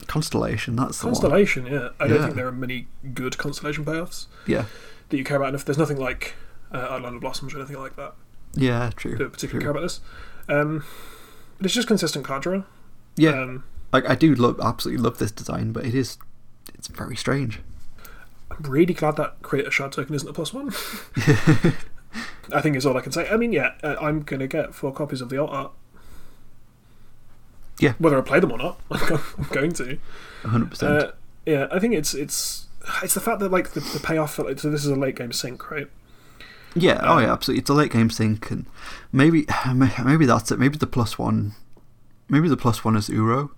Constellation, that's the Constellation, one. yeah. I yeah. don't think there are many good Constellation payoffs yeah. that you care about enough. There's nothing like uh, Outlander Blossoms or anything like that. Yeah, true. Don't particularly true. care about this. Um, but it's just consistent card draw. Yeah. Um, I, I do love, absolutely love this design, but it is it's very strange. I'm really glad that Create a Shard token isn't a plus one. I think is all I can say. I mean, yeah, I'm going to get four copies of the alt art. Yeah, whether I play them or not, I'm going to. one hundred percent. Uh, yeah, I think it's it's it's the fact that like the, the payoff for like, so this is a late game sync, right? Yeah. Um, oh yeah, absolutely. It's a late game sync, and maybe maybe that's it. Maybe the plus one, maybe the plus one is Uro.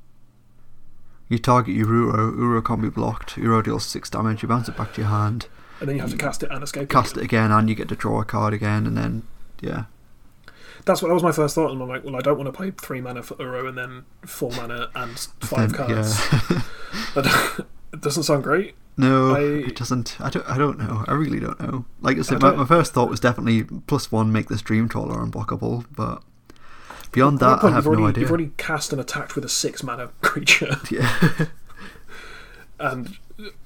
You target your Uro. Uro can't be blocked. Uro deals six damage. You bounce it back to your hand, and then you have you to cast it and escape. Cast it again, and you get to draw a card again, and then yeah. That's what that was my first thought, and I'm like, well, I don't want to play three mana for Uro and then four mana and five then, cards. Yeah. But it doesn't sound great. No, I, it doesn't. I don't. I don't know. I really don't know. Like I said, I my, my first thought was definitely plus one, make this Dreamtrawler unblockable. But beyond that, point, I have no already, idea. You've already cast and attacked with a six mana creature. Yeah. And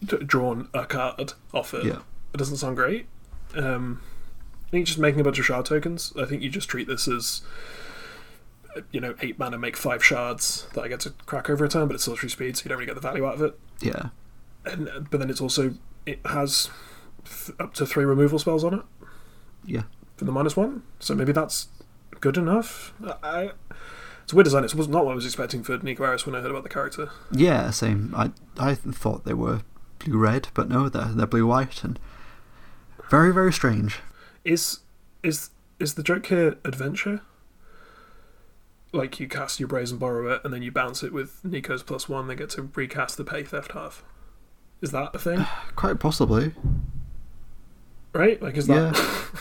drawn a card off it. Yeah. It doesn't sound great. Um. I think just making a bunch of shard tokens, I think you just treat this as, you know, eight mana, make five shards that I get to crack over a turn, but it's sorcery speed, so you don't really get the value out of it. Yeah. And but then it's also, it has th- up to three removal spells on it. Yeah. For the minus one, so maybe that's good enough. I, it's a weird design. It was not what I was expecting for Niko Aris when I heard about the character. Yeah, same. I I thought they were blue-red, but no, they're, they're blue-white, and very, very strange. Is is is the joke here adventure? like you cast your Brazen Borrower and then you bounce it with Niko's plus one, they get to recast the Pay Theft half. Is that a thing? Quite possibly. Right? Like, is that... Yeah.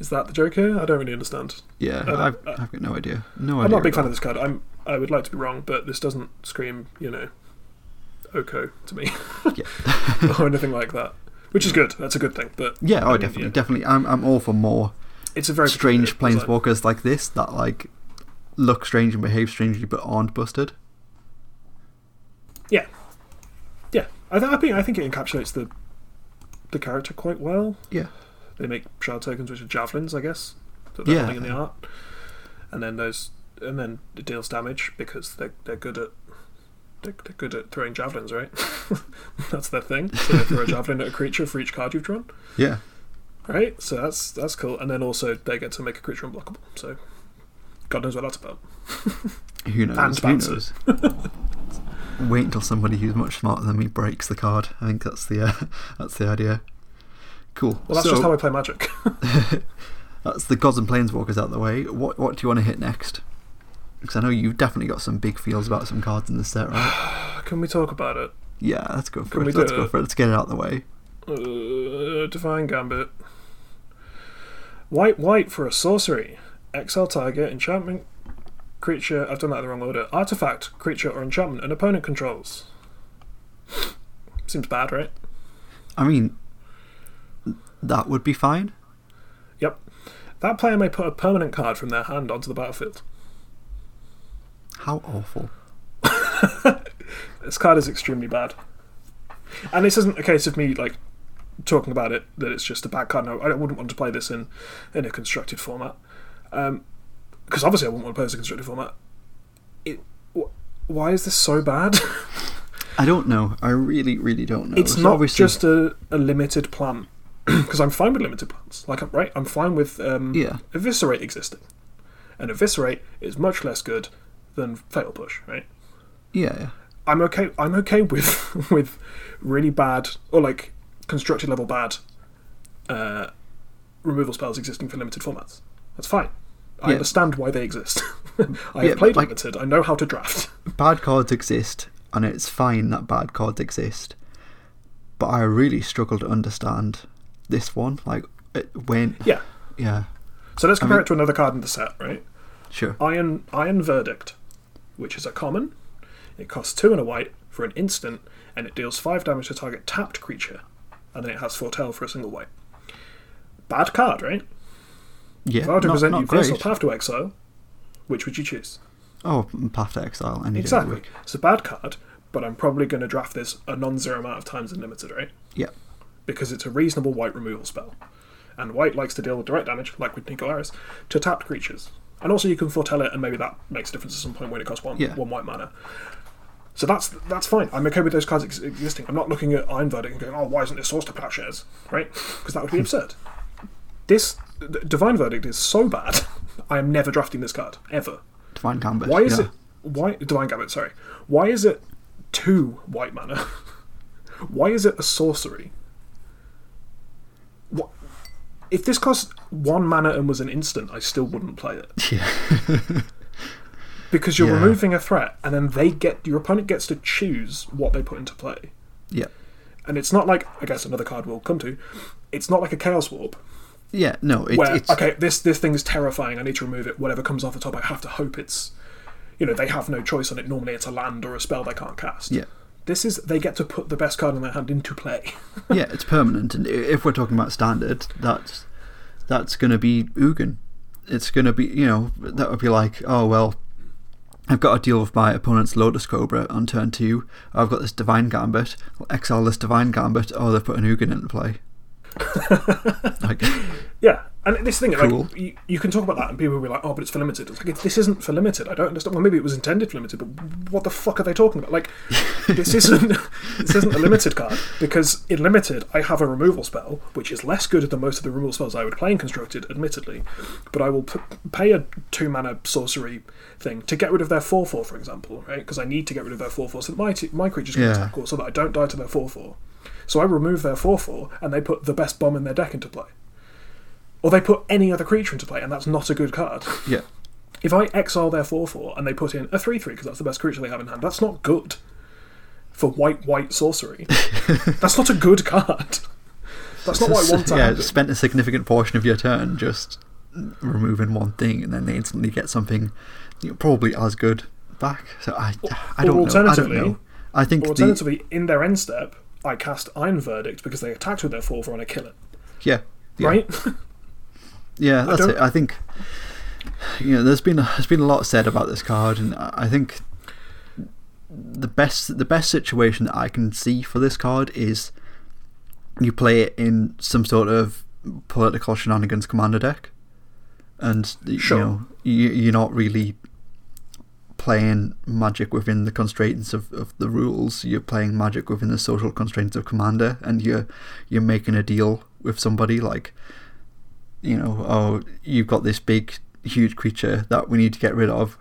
Is that the joke here? I don't really understand. Yeah, um, I've, I've got no idea. No, I'm idea not a big fan of this card. I'm, I would like to be wrong, but this doesn't scream, you know, Oko to me. Yeah. Or anything like that. Which is good. That's a good thing. But yeah, oh, I mean, definitely. Yeah. definitely. I'm, I'm all for more it's a very strange planeswalkers like this that, like, look strange and behave strangely but aren't busted. Yeah. Yeah. I, th- I, think, I think it encapsulates the the character quite well. Yeah. They make shard tokens, which are javelins, I guess, that they're yeah. holding in the art, and then those, and then it deals damage because they're they're good at they're, they're good at throwing javelins, right? That's their thing. So they throw a javelin at a creature for each card you've drawn. Yeah, right. So that's that's cool. And then also they get to make a creature unblockable. So God knows what that's about. Who knows? And bouncers. Wait until somebody who's much smarter than me breaks the card. I think that's the uh, that's the idea. Cool. Well, that's so, just how I play Magic. That's the gods and planeswalkers out of the way. What what do you want to hit next? Because I know you've definitely got some big feels about some cards in this set, right? Can we talk about it? Yeah, let's go for Can it. Let's go it? for it. Let's get it out of the way. Uh, Divine Gambit. White, white for a sorcery. Exile target, enchantment, creature. I've done that in the wrong order. Artifact, creature, or enchantment an opponent controls. Seems bad, right? I mean. That would be fine. Yep. That player may put a permanent card from their hand onto the battlefield. How awful. This card is extremely bad. And this isn't a case of me like talking about it, that it's just a bad card. No, I wouldn't want to play this in, in a constructed format. Um, because obviously I wouldn't want to play this in a constructed format. It, wh- why is this so bad? I don't know. I really, really don't know. It's, it's not obviously... just a, a limited plant. Because I'm fine with limited plants. Like, I'm, right? I'm fine with um, yeah. Eviscerate existing. And Eviscerate is much less good than Fatal Push, right? Yeah, yeah. I'm okay, I'm okay with with really bad, or like, constructed level bad uh, removal spells existing for limited formats. That's fine. I yeah. understand why they exist. I yeah, have played like, limited, I know how to draft. Bad cards exist, and it's fine that bad cards exist. But I really struggle to understand... this one, like it went. Yeah, yeah. So let's compare I mean, it to another card in the set, right? Sure. Iron, Iron Verdict, which is a common. It costs two and a white for an instant, and it deals five damage to target tapped creature, and then it has Foretold for a single white. Bad card, right? Yeah. If I were to not, present not you great. This or Path to Exile, which would you choose? Oh, Path to Exile. I need exactly. It it's a bad card, but I'm probably going to draft this a non-zero amount of times in limited, right? Yeah. Because it's a reasonable white removal spell. And white likes to deal with direct damage, like with Niko Aris, to tapped creatures. And also you can foretell it, and maybe that makes a difference at some point when it costs one yeah. one white mana. So that's that's fine. I'm okay with those cards ex- existing. I'm not looking at Iron Verdict and going, oh, why isn't this source to plowshares? Right? Because that would be absurd. This Divine Verdict is so bad, I am never drafting this card, ever. Divine Gambit. Why is yeah. it... Why Divine Gambit, sorry. Why is it two white mana? Why is it a sorcery? What? If this cost one mana and was an instant, I still wouldn't play it. Yeah. Because you're yeah. removing a threat, and then they get your opponent gets to choose what they put into play. Yeah. And it's not like I guess another card we'll come to. It's not like a Chaos Warp. Yeah. No. It, where it's... okay, this this thing is terrifying. I need to remove it. Whatever comes off the top, I have to hope it's. You know, they have no choice on it. Normally, it's a land or a spell they can't cast. Yeah. This is, they get to put the best card in their hand into play. Yeah, it's permanent. And if we're talking about standard, that's that's going to be Egon. It's going to be, you know, that would be like, oh, well, I've got to deal with my opponent's Lotus Cobra on turn two. I've got this Divine Gambit. I'll exile this Divine Gambit. Oh, they've put an Egon into play. Like, yeah, and this thing, cool. Like, you, you can talk about that and people will be like, oh, but it's for limited. It's like, if this isn't for limited, I don't understand. Well, maybe it was intended for limited, but what the fuck are they talking about? Like, this isn't this isn't a limited card, because in limited I have a removal spell which is less good than most of the removal spells I would play in constructed, admittedly, but I will p- pay a two mana sorcery thing to get rid of their four four, for example, right? Because I need to get rid of their four four so that my, t- my creatures can yeah. attack, or so that I don't die to their four four. So I remove their four four and they put the best bomb in their deck into play. Or they put any other creature into play, and that's not a good card. Yeah. If I exile their four four and they put in a three three because that's the best creature they have in hand, that's not good for white, white sorcery. That's not a good card. That's not what I want to have. Yeah, spent a significant portion of your turn just removing one thing, and then they instantly get something probably as good back. So I, I don't know. Alternatively, I don't know. I think alternatively the... in their end step, I cast Iron Verdict because they attacked with their four four and I kill it. Yeah. yeah. Right? Yeah, that's I it. I think you know, there's been a, there's been a lot said about this card, and I think the best the best situation that I can see for this card is you play it in some sort of political shenanigans commander deck, and sure. you know you, you're not really playing Magic within the constraints of, of the rules. You're playing Magic within the social constraints of commander, and you're you're making a deal with somebody like, you know, oh, you've got this big huge creature that we need to get rid of.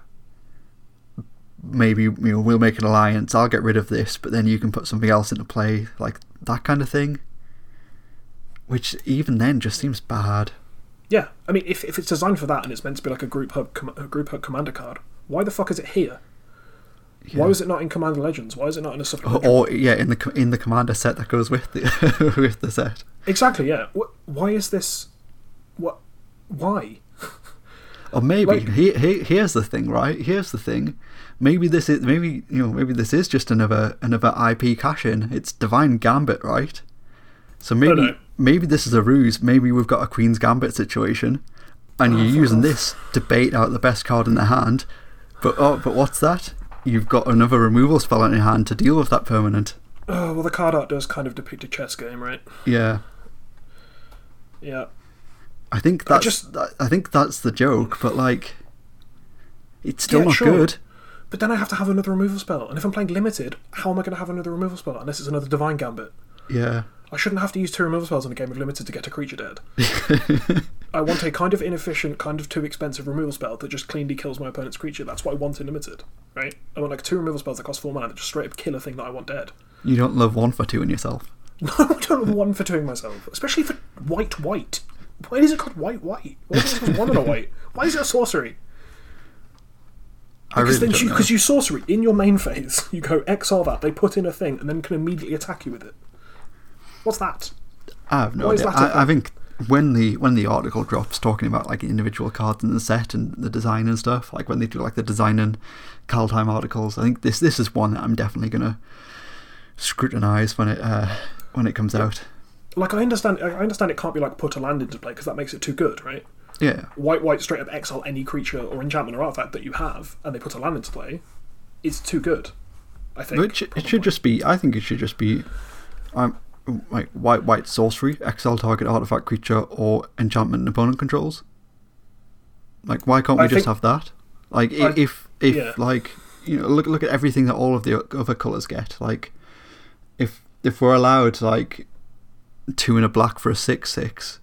Maybe you know, we'll make an alliance. I'll get rid of this, but then you can put something else into play, like that kind of thing. Which even then just seems bad. Yeah, I mean, if if it's designed for that and it's meant to be like a group hub, com- a group hub commander card, why the fuck is it here? Yeah. Why was it not in Commander Legends? Why is it not in a supplement? Or, or yeah, in the in the commander set that goes with the with the set. Exactly. Yeah. Why is this? What? Why? Or maybe like, he, he, here's the thing, right? Here's the thing. Maybe this is maybe you know maybe this is just another another I P cash in. It's Divine Gambit, right? So maybe no, no. maybe this is a ruse. Maybe we've got a Queen's Gambit situation, and oh, you're using off. this to bait out the best card in the hand. But oh, but what's that? You've got another removal spell in your hand to deal with that permanent. Oh well, the card art does kind of depict a chess game, right? Yeah. Yeah. I think that's I, just, I think that's the joke, but like, it's still yeah, not sure. good. But then I have to have another removal spell, and if I'm playing limited, how am I going to have another removal spell unless it's another Divine Gambit? Yeah, I shouldn't have to use two removal spells in a game of limited to get a creature dead. I want a kind of inefficient, kind of too expensive removal spell that just cleanly kills my opponent's creature. That's what I want in limited, right? I want like two removal spells that cost four mana that just straight up kill a thing that I want dead. You don't love one for two in yourself. No, I don't love one for two in myself, especially for white white. Why is it called white white? Why is it called one and a white? Why is it a sorcery? Because really you, you sorcery in your main phase, you go exile that, they put in a thing, and then can immediately attack you with it. What's that? I have no Why idea. I, I think when the when the article drops talking about like individual cards in the set and the design and stuff, like when they do like the design and Kaldheim articles, I think this this is one that I'm definitely gonna scrutinise when it uh, when it comes yeah. out. Like I understand, I understand it can't be like put a land into play because that makes it too good, right? Yeah. White, white, straight up exile any creature or enchantment or artifact that you have, and they put a land into play. It's too good, I think. It, sh- it should just be. I think it should just be, um, like white, white sorcery, exile target artifact creature or enchantment and opponent controls. Like, why can't we I just have that? Like, I, if if yeah. like you know, look look at everything that all of the other colors get. Like, if if we're allowed like. Two in a black for a six six,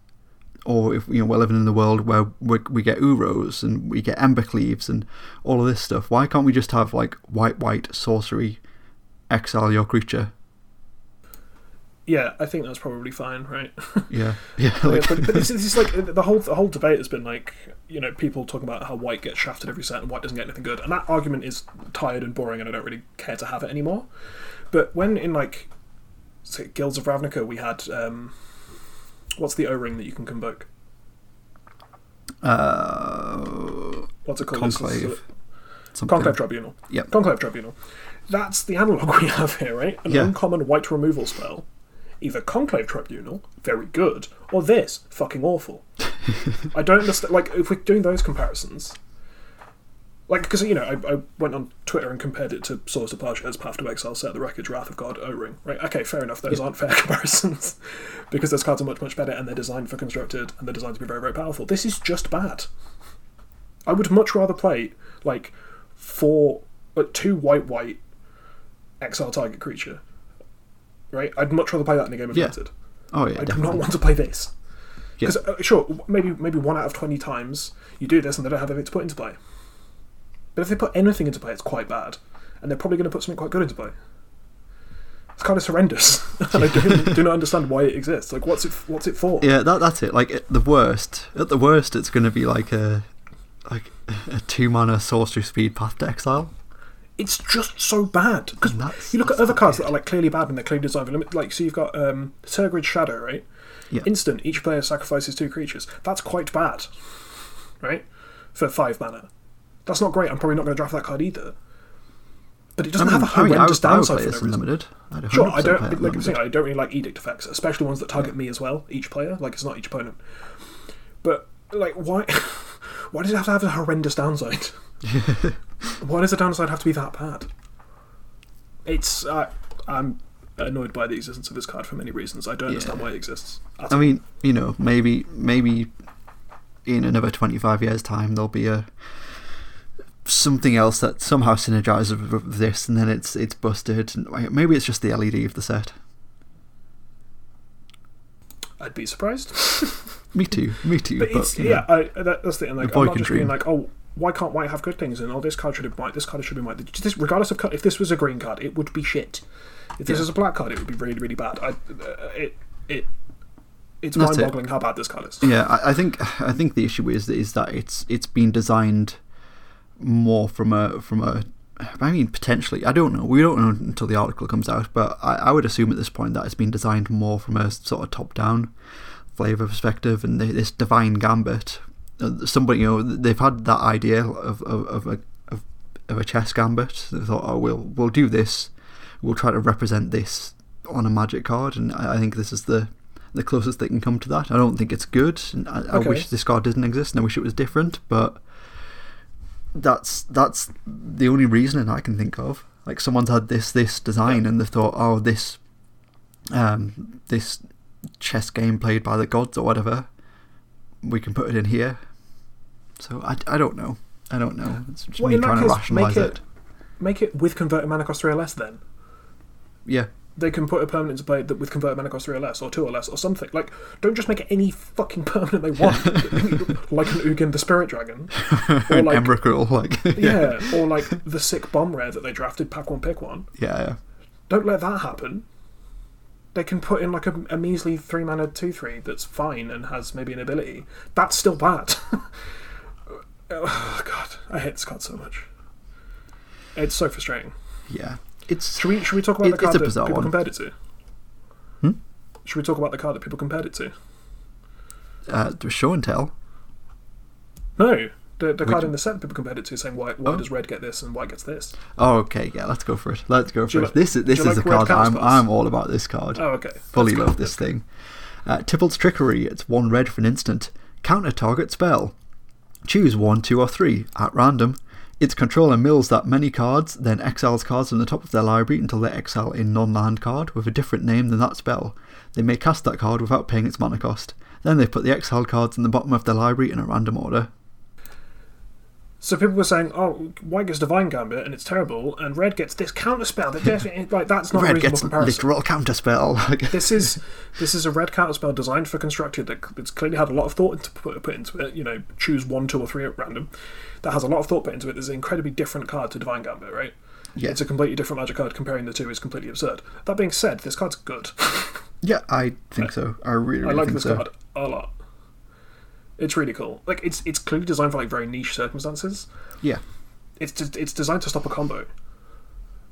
or if you know we're living in the world where we, we get Uros and we get Embercleaves and all of this stuff, why can't we just have like white white sorcery, exile your creature? Yeah, I think that's probably fine, right? Yeah, yeah. Like... but, but it's, it's just like the whole the whole debate has been like you know people talking about how white gets shafted every set and white doesn't get anything good, and that argument is tired and boring, and I don't really care to have it anymore. But when in like So Guilds of Ravnica, we had um, what's the O-ring that you can convoke? Uh, what's it called? Conclave. It? Conclave Tribunal. Yep. Conclave Tribunal. That's the analogue we have here, right? An yeah. uncommon white removal spell. Either Conclave Tribunal, very good, or this, fucking awful. I don't understand. Like, if we're doing those comparisons, like, because you know, I, I went on Twitter and compared it to Swords to Plowshares, Path to Exile, Set of the Wreckage, Wrath of God, O-Ring. Right? Okay, fair enough. Those yeah. aren't fair comparisons because those cards are much, much better, and they're designed for constructed, and they're designed to be very, very powerful. This is just bad. I would much rather play like four, but two white, white exile target creature. Right? I'd much rather play that in a game of limited. Yeah. Oh yeah, I definitely. do not want to play this because yeah. uh, sure, maybe maybe one out of twenty times you do this, and they don't have anything to put into play. But if they put anything into play, it's quite bad. And they're probably going to put something quite good into play. It's kind of horrendous. And I do, do not understand why it exists. Like, what's it what's it for? Yeah, that that's it. Like, at the worst, at the worst, it's going to be like a like a two mana sorcery speed path to exile. It's just so bad because you look at other cards that are like clearly bad and they're clearly designed for limit. Like, so you've got um, Tergrid Shadow, right? Yeah. Instant. Each player sacrifices two creatures. That's quite bad, right? For five mana, that's not great. I'm probably not going to draft that card either. But it doesn't I mean, have a horrendous I mean, I would, downside I would play for no reason. I'd sure, I don't. Like, like, I don't really like edict effects, especially ones that target yeah. me as well. Each player, like it's not each opponent. But like, why? Why does it have to have a horrendous downside? Why does the downside have to be that bad? It's uh, I'm annoyed by the existence of this card for many reasons. I don't yeah. understand why it exists. I mean, you know, maybe maybe in another twenty-five years' time there'll be a something else that somehow synergizes with this, and then it's it's busted. Maybe it's just the L E D of the set. I'd be surprised. me too. Me too. But, but it's, yeah, I, that, that's the thing. Like, I'm not just dream. being like, oh, why can't white have good things? And oh, this card should have white. This card should be white. This, regardless of if this was a green card, it would be shit. If this yeah. is a black card, it would be really, really bad. I, uh, it it it's that's mind-boggling it. how bad this card is. Yeah, I, I think I think the issue is is that it's it's been designed more from a from a. I mean, potentially. I don't know. We don't know until the article comes out, but I, I would assume at this point that it's been designed more from a sort of top-down flavour perspective, and they, this Divine Gambit. Somebody, you know, they've had that idea of of, of a of, of a chess gambit. They thought, oh, we'll we'll do this. We'll try to represent this on a Magic card, and I, I think this is the the closest they can come to that. I don't think it's good, and I, okay. I wish this card didn't exist, and I wish it was different, but. That's that's the only reasoning I can think of. Like, someone's had this this design and they thought, oh, this um this chess game played by the gods or whatever, we can put it in here. So I, I don't know. I don't know. It's just well, me trying to rationalise it, it. Make it with converted mana cost three or less then. Yeah. They can put a permanent to play that with converted mana cost three or less, or two or less, or something. Like, don't just make it any fucking permanent they want. Like an Ugin the Spirit Dragon. Or like, Emrakul, like yeah. yeah, or like the sick bomb rare that they drafted, pack one, pick one. Yeah, yeah. Don't let that happen. They can put in like a, a measly three mana two three that's fine and has maybe an ability. That's still bad. Oh god, I hate this card so much. It's so frustrating. Yeah. It's, should, we, should we talk about it, the card that people one. compared it to? Hmm? Should we talk about the card that people compared it to? Uh, show and tell? No. The, the card in the set that people compared it to, saying why, why oh. does red get this and white gets this. Oh, okay. Yeah, let's go for it. Let's go for it. Like, this is, this is like a card. I'm, I'm all about this card. Oh, okay. Fully love this thing. Uh, Tibalt's Trickery. It's one red for an instant. Counter target spell. Choose one, two, or three at random. Its controller mills that many cards, then exiles cards from the top of their library until they exile a non-land card with a different name than that spell. They may cast that card without paying its mana cost. Then they put the exiled cards in the bottom of their library in a random order. So people were saying, oh, white gets Divine Gambit and it's terrible, and red gets this counterspell. That like, that's not red a reasonable gets comparison. Literal counterspell. this is this is a red counterspell designed for constructed that it's clearly had a lot of thought into, put, put into it. You know, choose one, two, or three at random. That has a lot of thought put into it. It's an incredibly different card to Divine Gambit, right? Yeah. It's a completely different Magic card. Comparing the two is completely absurd. That being said, this card's good. yeah, I think yeah. so. I really, really I like think this so. card a lot. It's really cool. Like, it's it's clearly designed for like very niche circumstances. Yeah, it's just, it's designed to stop a combo.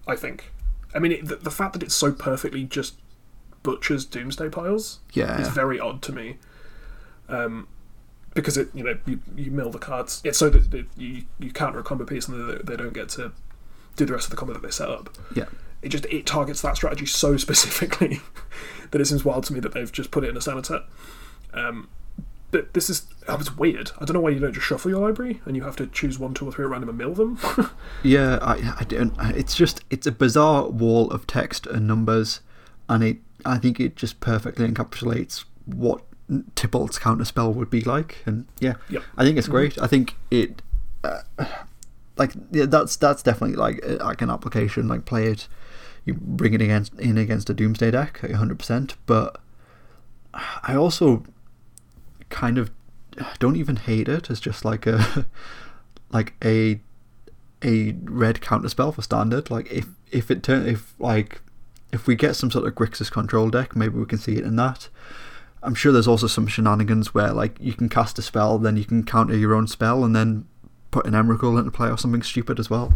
I think. I mean, it, the, the fact that it's so perfectly just butchers Doomsday piles. Yeah, is very odd to me. Um, because it you know you, you mill the cards. It's so that you you counter a combo piece and they, they don't get to do the rest of the combo that they set up. Yeah. It just it targets that strategy so specifically that it seems wild to me that they've just put it in a standard set. Um. But this is that was weird. I don't know why you don't just shuffle your library and you have to choose one, two, or three at random and mill them. yeah, I, I don't. It's just it's a bizarre wall of text and numbers, and it I think it just perfectly encapsulates what Tibalt's counterspell would be like. And yeah, yep. I think it's great. Mm-hmm. I think it uh, like yeah, that's that's definitely like like an application. Like play it, you bring it against in against a Doomsday deck, a hundred percent. But I also kind of don't even hate it as just like a like a a red counterspell for standard. Like if if it turn if like if we get some sort of Grixis control deck, maybe we can see it in that. I'm sure there's also some shenanigans where like you can cast a spell, then you can counter your own spell, and then put an Emrakul into play or something stupid as well?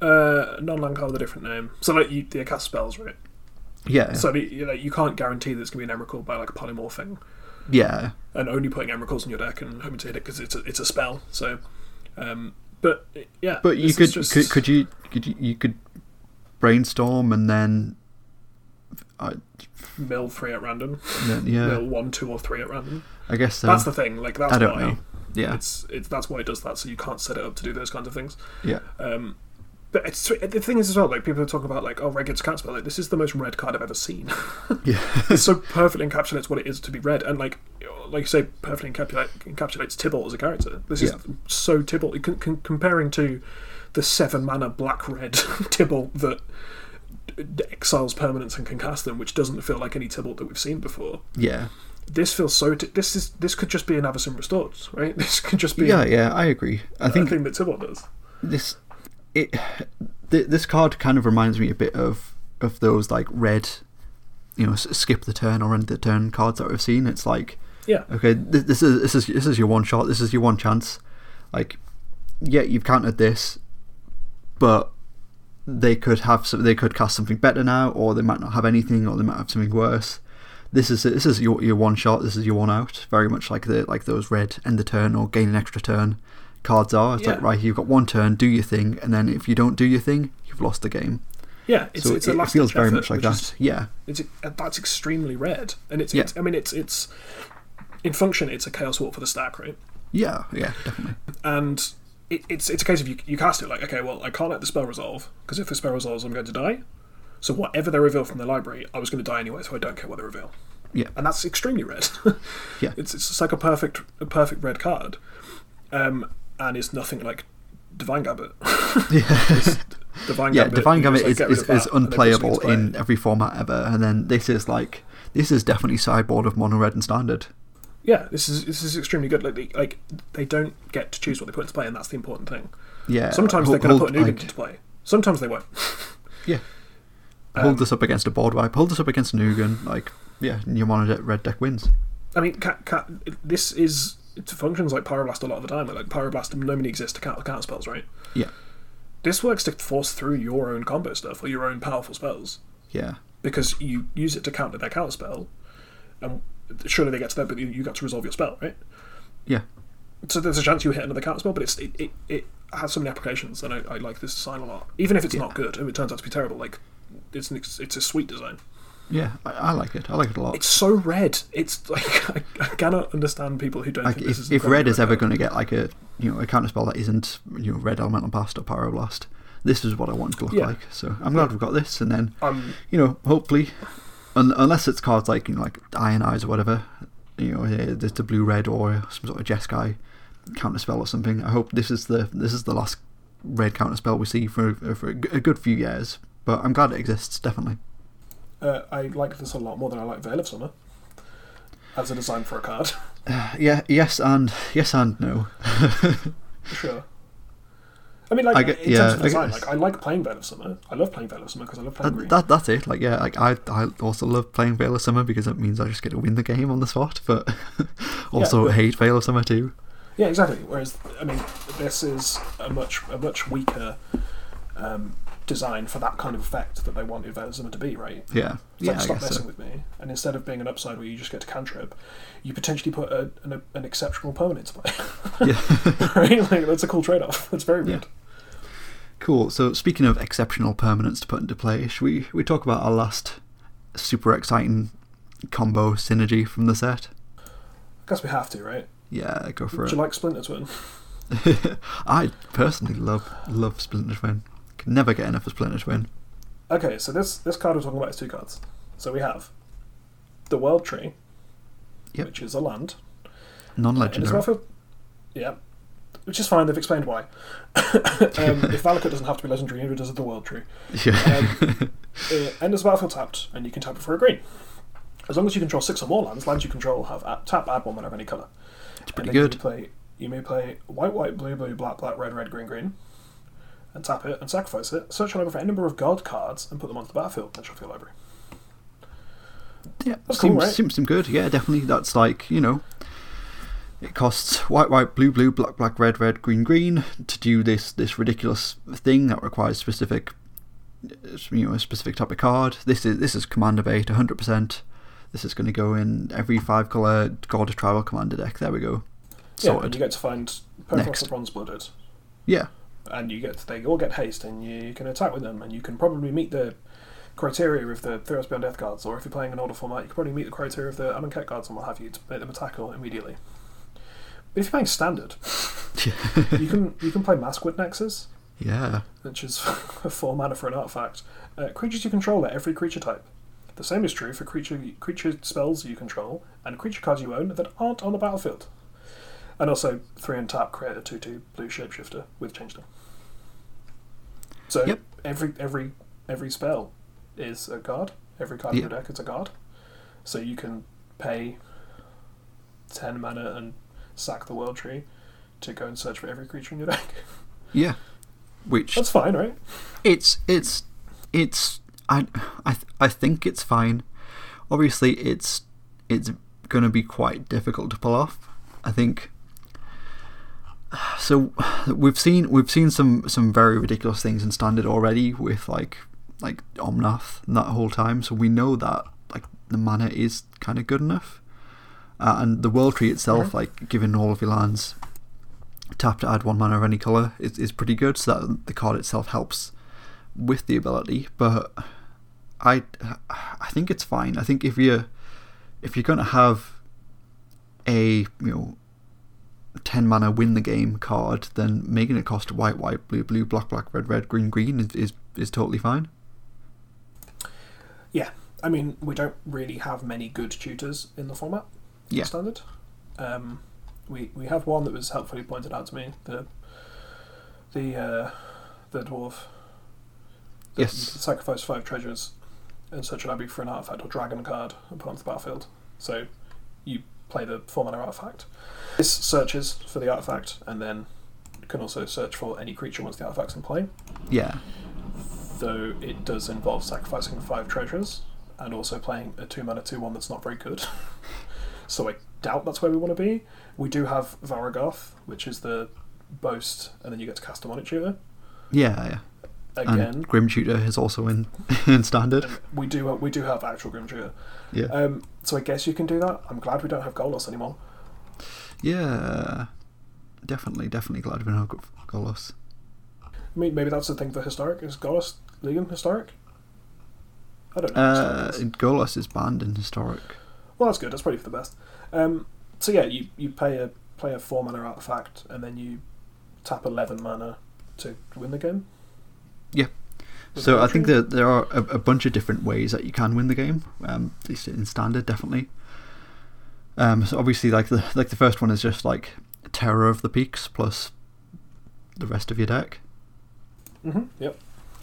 Uh, non-land card with a different name. So like you, you cast spells, right? Yeah. So you, like, you can't guarantee that it's going to be an Emrakul by like a polymorphing. Yeah. And only putting Emrakuls in your deck and hoping to hit it because it's a, it's a spell. So, um, but yeah. But you could, just... could could you could you, you could brainstorm and then. I... mill three at random. Yeah. yeah. Mill one, two, or three at random. I guess so. That's the thing. Like that's I don't why. Know. Yeah. It's it's that's why it does that. So you can't set it up to do those kinds of things. Yeah. Um. But it's, the thing is as well, like people are talking about like, oh, red gets cast, but like this is the most red card I've ever seen. Yeah, it so perfectly encapsulates what it is to be red, and like, like you say, perfectly encapsulate, encapsulates Tibalt as a character. This yeah. is so Tibalt c- c- comparing to the seven mana black red Tibalt that exiles permanents and can cast them, which doesn't feel like any Tibalt that we've seen before. Yeah, this feels so. T- this is this could just be an Avacyn Restored, right? This could just be. Yeah, yeah, I agree. I think that Tibalt does this. It, th- this card kind of reminds me a bit of, of those like red, you know, skip the turn or end the turn cards that we've seen. It's like, yeah, okay, th- this is this is this is your one shot. This is your one chance. Like, yeah, you've countered this, but they could have some, they could cast something better now, or they might not have anything, or they might have something worse. This is this is your your one shot. This is your one out. Very much like the like those red end the turn or gain an extra turn. Cards are it's yeah. like right, you've got one turn, do your thing, and then if you don't do your thing, you've lost the game. Yeah, it's, so it's it, a last it feels very effort, much like that. Is, yeah, it's that's extremely red, and it's, yeah. it's I mean it's it's in function it's a Chaos Warp for the stack, right? Yeah, yeah, definitely. And it, it's it's a case of you you cast it like okay, well I can't let the spell resolve because if the spell resolves, I'm going to die. So whatever they reveal from the library, I was going to die anyway, so I don't care what they reveal. Yeah, and that's extremely red. yeah, it's it's just like a perfect a perfect red card. Um. And it's nothing like Divine Gambit. yeah, Divine Gambit, yeah, Divine Gambit is, like, is, is, is unplayable in every format ever, and then this is like this is definitely sideboard of Mono Red and Standard. Yeah, this is this is extremely good. Like they, like they don't get to choose what they put into play, and that's the important thing. Yeah, sometimes hold, they're going to put an Egon like, into play. Sometimes they won't. yeah, um, hold this up against a board wipe. Hold this up against an Egon. Like yeah, your Mono Red deck wins. I mean, ca- ca- this is. It functions like Pyroblast a lot of the time. Like Pyroblast normally exists to counter counter spells, right? Yeah. This works to force through your own combo stuff or your own powerful spells. Yeah. Because you use it to counter their counter spell, and surely they get to that, but you, you got to resolve your spell, right? Yeah. So there's a chance you hit another counter spell, but it's it, it, it has so many applications, and I, I like this design a lot. Even if it's yeah. not good, if it turns out to be terrible, like it's an, it's a sweet design. Yeah, I, I like it. I like it a lot. It's so red. It's like I, I cannot understand people who don't. Like, think this if, is if red is ever going to get like a you know a counter spell that isn't you know red elemental blast or pyroblast, this is what I want it to look yeah. like. So I'm glad yeah. we've got this, and then um, you know hopefully, un- unless it's cards like you know like Iron Eyes or whatever, you know there's the blue red or some sort of Jeskai counter spell or something. I hope this is the this is the last red counter spell we see for for a good few years. But I'm glad it exists definitely. Uh, I like this a lot more than I like Veil of Summer as a design for a card. Uh, yeah, yes and yes and no. sure. I mean, like I get, in yeah, terms of design, I, like, I like playing Veil of Summer. I love playing Veil of Summer because I love playing that, green. That, that's it. Like yeah, like I I also love playing Veil of Summer because it means I just get to win the game on the spot. But also yeah, but, hate Veil of Summer too. Yeah, exactly. Whereas I mean, this is a much a much weaker. Um, design for that kind of effect that they want Evangelism to be, right? Yeah. It's yeah, like, stop messing so. with me. And instead of being an upside where you just get to cantrip, you potentially put a, an, an exceptional permanent into play. yeah. right? Like, that's a cool trade-off. That's very weird. Yeah. Cool. So speaking of exceptional permanents to put into play, should we, we talk about our last super exciting combo synergy from the set? I guess we have to, right? Yeah, go for Would it. Do you like Splinter Twin? I personally love love Splinter Twin. Can never get enough of Splinter Twin. Okay, so this this card we're talking about is two cards. So we have the World Tree, yep. which is a land, non-legendary. Uh, well for, yeah, which is fine. They've explained why. um, if Valakut doesn't have to be legendary, neither does the World Tree. Yeah. Um, uh, and as battlefield tapped, and you can tap it for a green. As long as you control six or more lands, lands you control have at, tap add one mana of any color. It's pretty good. You play, you may play white, white, blue, blue, black, black, red, red, green, green. And tap it and sacrifice it. Search your library for any number of god cards and put them onto the battlefield. That's your library. Yeah, that's seems cool, right? Seems good. Yeah, definitely. That's like you know, It costs white, white, blue, blue, black, black, red, red, green, green to do this this ridiculous thing that requires specific, you know, a specific type of card. This is this is commander bait, one hundred percent. This is going to go in every five color God of Tribal commander deck. There we go. Sorted. Yeah, and you get to find Permafrost the Bronze Blooded. Yeah. And you get they all get haste, and you, you can attack with them, and you can probably meet the criteria of the Theros Beyond Death cards, or if you're playing an older format, you can probably meet the criteria of the Amonkhet cards and what have you to make them attack all immediately. But if you're playing standard, you can you can play Maskwood Nexus, yeah, which is a four mana for an artifact. Uh, creatures you control are every creature type. The same is true for creature creature spells you control and creature cards you own that aren't on the battlefield. And also three and tap, create a two two blue shapeshifter with changeling. So yep. every every every spell is a card. Every card yep. in your deck is a card. So you can pay ten mana and sack the World Tree to go and search for every creature in your deck. Yeah, which that's fine, right? It's it's it's I I th- I think it's fine. Obviously, it's it's going to be quite difficult to pull off, I think. So we've seen we've seen some, some very ridiculous things in standard already with like like Omnath and that whole time. So we know that like the mana is kind of good enough, uh, and the World Tree itself, yeah. like giving all of your lands tap to add one mana of any color, is is pretty good. So that the card itself helps with the ability. But I I think it's fine. I think if you if you're going to have a you know. ten mana win the game card, then making it cost white, white, blue, blue, black, black, red, red, green, green is, is is totally fine. Yeah, I mean, we don't really have many good tutors in the format. Yeah. Standard. Um, we we have one that was helpfully pointed out to me, the the uh, the dwarf. The, yes. Sacrifice five treasures and search an abbey for an artifact or dragon card and put onto the battlefield. So you play the four mana artifact. This searches for the artifact and then can also search for any creature once the artifact's in play. Yeah. Though it does involve sacrificing five treasures and also playing a two mana two one that's not very good. So I doubt that's where we want to be. We do have Varagoth, which is the boast, and then you get to cast Demonic Tutor. Yeah, yeah. Again, and Grim Tutor is also in, in standard. We do we do have actual Grim Tutor. Yeah. Um, so I guess you can do that. I'm glad we don't have Golos anymore. Yeah, definitely, definitely glad we don't have Golos. I mean, maybe that's the thing for Historic. Is Golos legal in Historic? I don't know. Uh, Golos is banned in Historic. Well, that's good. That's probably for the best. Um, so yeah, you you pay a play a four mana artifact, and then you tap eleven mana to win the game. Yeah. With so I think that there are a, a bunch of different ways that you can win the game. Um, at least in standard, definitely. Um, so obviously, like the like the first one is just like Terror of the Peaks plus the rest of your deck. Mm-hmm. Yep.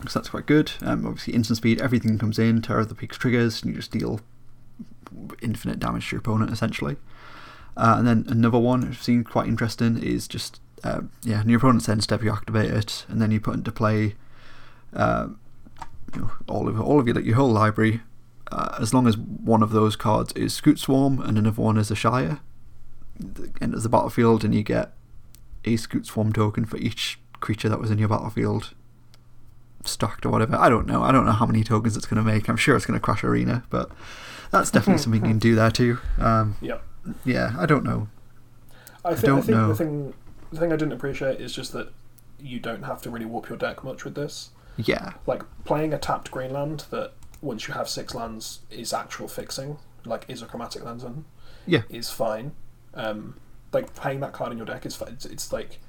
So that's quite good. Um, obviously, instant speed, everything comes in. Terror of the Peaks triggers, and you just deal infinite damage to your opponent essentially. Uh, and then another one I've seen quite interesting is just uh, yeah, your opponent's end step, you activate it, and then you put into play uh, you know, all of all of your like, your whole library. Uh, as long as one of those cards is Scoot Swarm and another one is a Shire, enters the battlefield and you get a Scoot Swarm token for each creature that was in your battlefield stacked or whatever. I don't know. I don't know how many tokens it's going to make. I'm sure it's going to crash Arena, but that's definitely something you can do there too. Um, yeah. Yeah, I don't know. I, think, I don't I think know. The thing, the thing I didn't appreciate is just that you don't have to really warp your deck much with this. Yeah. Like playing a tapped Greenland that once you have six lands is actual fixing, like is a Chromatic Lantern, yeah, is fine. Um, like playing that card in your deck is fine. It's, it's like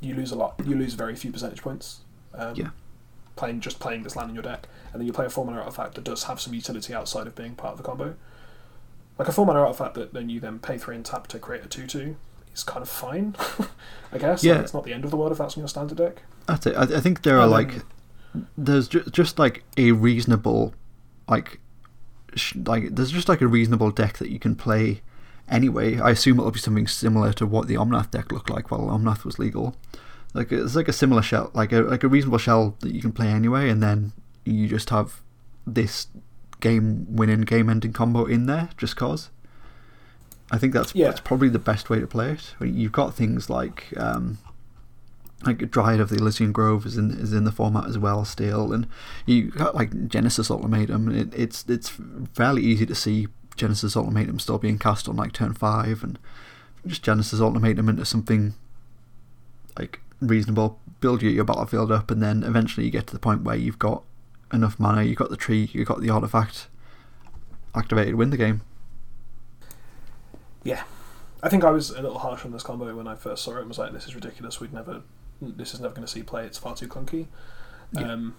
you lose a lot, you lose very few percentage points. Um, yeah, playing just playing this land in your deck, and then you play a four mana artifact that does have some utility outside of being part of the combo. Like a four mana artifact that then you then pay three and tap to create a two two is kind of fine, I guess. Yeah, like, it's not the end of the world if that's in your standard deck. That's it. I, I think there are um, like. There's ju- just like a reasonable, like, sh- like there's just like a reasonable deck that you can play. Anyway, I assume it'll be something similar to what the Omnath deck looked like while Omnath was legal. Like it's like a similar shell, like a like a reasonable shell that you can play anyway, and then you just have this game-winning, game-ending combo in there just cause. I think that's, yeah. that's probably the best way to play it. You've got things like um, like Dryad of the Elysian Grove is in is in the format as well still, and you got like Genesis Ultimatum. It, it's it's fairly easy to see Genesis Ultimatum still being cast on like turn five, and just Genesis Ultimatum into something like reasonable. Build your, your battlefield up, and then eventually you get to the point where you've got enough mana, you've got the tree, you've got the artifact activated, win the game. Yeah, I think I was a little harsh on this combo when I first saw it and was like, this is ridiculous, we'd never, this is never going to see play, it's far too clunky. Yeah. Um,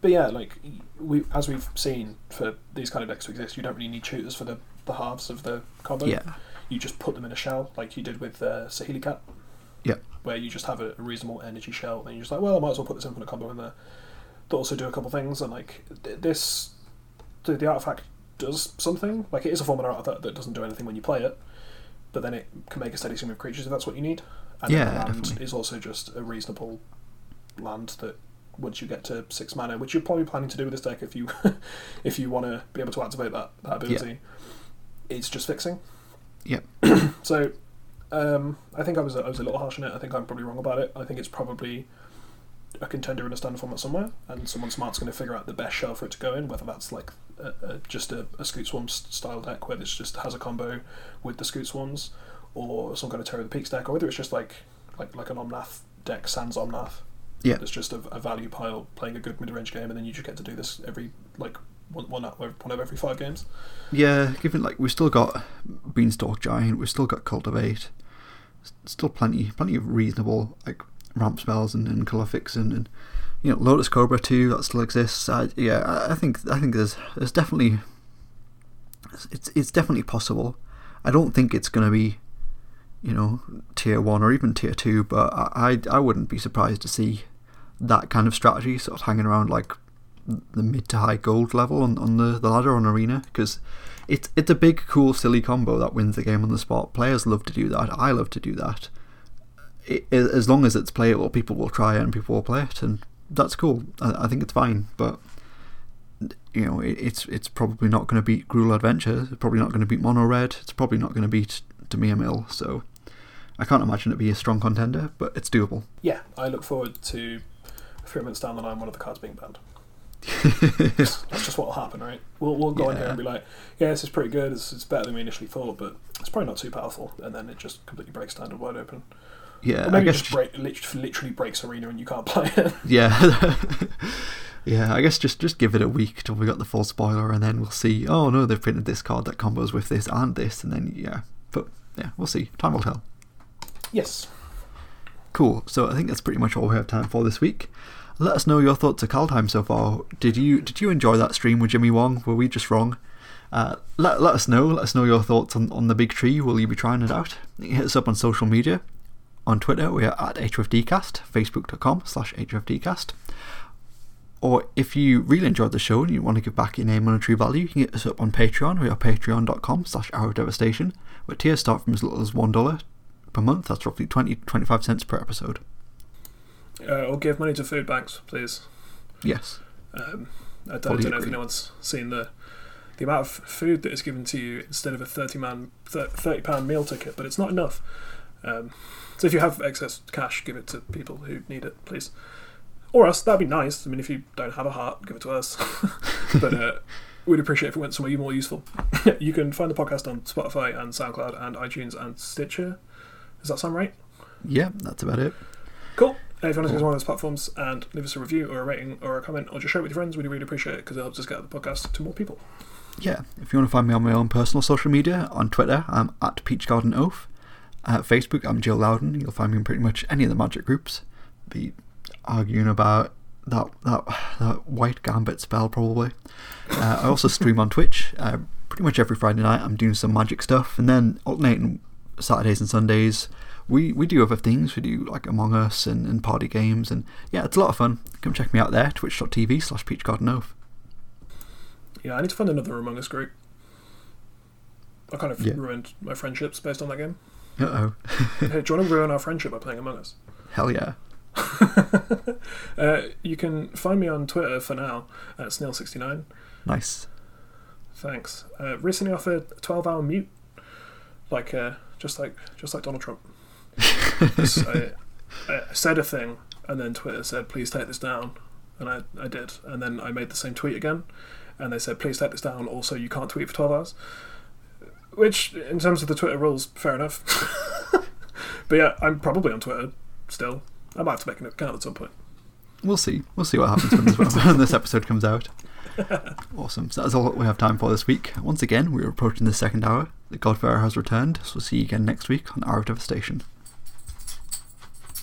but yeah, like we as we've seen, for these kind of decks to exist, you don't really need tutors for the, the halves of the combo. Yeah. You just put them in a shell, like you did with uh, Sahili Cat. Yeah. Where you just have a, a reasonable energy shell, and you're just like, well, I might as well put this infinite combo in there. They also do a couple things, and like th- this, the, the artifact does something. Like it is a form of an artifact that doesn't do anything when you play it, but then it can make a steady stream of creatures if that's what you need. And yeah, land definitely. Is also just a reasonable land that once you get to six mana, which you're probably planning to do with this deck if you if you want to be able to activate that, that ability, yeah. It's just fixing. Yeah. So. Um, I think I was I was a little harsh on it. I think I'm probably wrong about it. I think it's probably a contender in a standard format somewhere, and someone smart's going to figure out the best shell for it to go in, whether that's like a, a, just a, a Scoot Swarm style deck where this just has a combo with the Scoot Swarms, or some kind of Terror of the Peaks deck, or whether it's just like like, like an Omnath deck, sans Omnath. Yeah. It's just a, a value pile playing a good mid-range game, and then you just get to do this every like one one out one out every five games. Yeah, given like we've still got Beanstalk Giant, we've still got Cultivate. Still plenty, plenty of reasonable like ramp spells and, and colour fixing, and you know Lotus Cobra too that still exists. I, yeah, I think I think there's there's definitely it's it's definitely possible. I don't think it's going to be you know tier one or even tier two, but I, I I wouldn't be surprised to see that kind of strategy sort of hanging around like the mid to high gold level on on the, the ladder on Arena, because. It's it's a big, cool, silly combo that wins the game on the spot. Players love to do that. I love to do that. It, it, as long as it's playable, people will try it and people will play it, and that's cool. I, I think it's fine, but you know, it, it's it's probably not going to beat Gruul Adventure. It's probably not going to beat Mono Red. It's probably not going to beat Demir Mill. So I can't imagine it be a strong contender, but it's doable. Yeah, I look forward to three minutes down the line, one of the cards being banned. That's just what'll happen, right? We'll we'll go yeah. in here and be like, yeah, this is pretty good. It's, it's better than we initially thought, but it's probably not too powerful. And then it just completely breaks standard wide open. Yeah, or maybe I guess it just break, literally breaks Arena and you can't play it. Yeah, yeah. I guess just, just give it a week till we got the full spoiler, and then we'll see. Oh no, they've printed this card that combos with this and this, and then yeah, but yeah, we'll see. Time will tell. Yes. Cool. So I think that's pretty much all we have time for this week. Let us know your thoughts of Kaldheim so far. Did you did you enjoy that stream with Jimmy Wong? Were we just wrong? Uh, let let us know. Let us know your thoughts on, on the big tree. Will you be trying it out? Hit us up on social media. On Twitter, we are at H F D cast, facebook.com slash HFDcast. Or if you really enjoyed the show and you want to give back your name monetary value, you can hit us up on Patreon. We are patreon.com slash Hour of Devastation, where tiers start from as little as one dollar per month. That's roughly twenty, twenty-five cents per episode. Uh, or give money to food banks, please. Yes. Um, I don't, I don't know if anyone's seen the the amount of food that is given to you instead of a thirty man thirty pound meal ticket, but it's not enough. Um, so if you have excess cash, give it to people who need it, please. Or us, that'd be nice. I mean, if you don't have a heart, give it to us. But uh, we'd appreciate if it went somewhere more useful. You can find the podcast on Spotify and SoundCloud and iTunes and Stitcher. Does that sound right? Yeah, that's about it. Cool. If you want to use one of those platforms and leave us a review or a rating or a comment or just share it with your friends, we'd really appreciate it because it helps us get out the podcast to more people. Yeah, if you want to find me on my own personal social media, on Twitter, I'm at PeachGardenOath. At Facebook, I'm Jill Loudon. You'll find me in pretty much any of the magic groups. Be arguing about that that, that white gambit spell, probably. Uh, I also stream on Twitch. Uh, pretty much every Friday night, I'm doing some magic stuff. And then alternating Saturdays and Sundays, We we do other things. We do like Among Us and, and party games, and yeah, it's a lot of fun. Come check me out there, twitch.tv slash peachgardenoath. Yeah, I need to find another Among Us group. I kind of yeah. ruined my friendships based on that game. Uh-oh. Hey, do you want to ruin our friendship by playing Among Us? Hell yeah. uh, you can find me on Twitter for now, at snail sixty-nine. Nice. Thanks. Uh, recently offered a twelve hour mute. like uh, just like just like Donald Trump. I, I said a thing, and then Twitter said, "Please take this down," and I, I did, and then I made the same tweet again, and they said, "Please take this down. Also, you can't tweet for twelve hours." Which, in terms of the Twitter rules, fair enough. But yeah, I'm probably on Twitter still. I might have to make an account at some point. We'll see. We'll see what happens when this, when this episode comes out. Awesome. So that's all that we have time for this week. Once again, we're approaching the second hour. The Godfarer has returned, so we'll see you again next week on Hour of Devastation.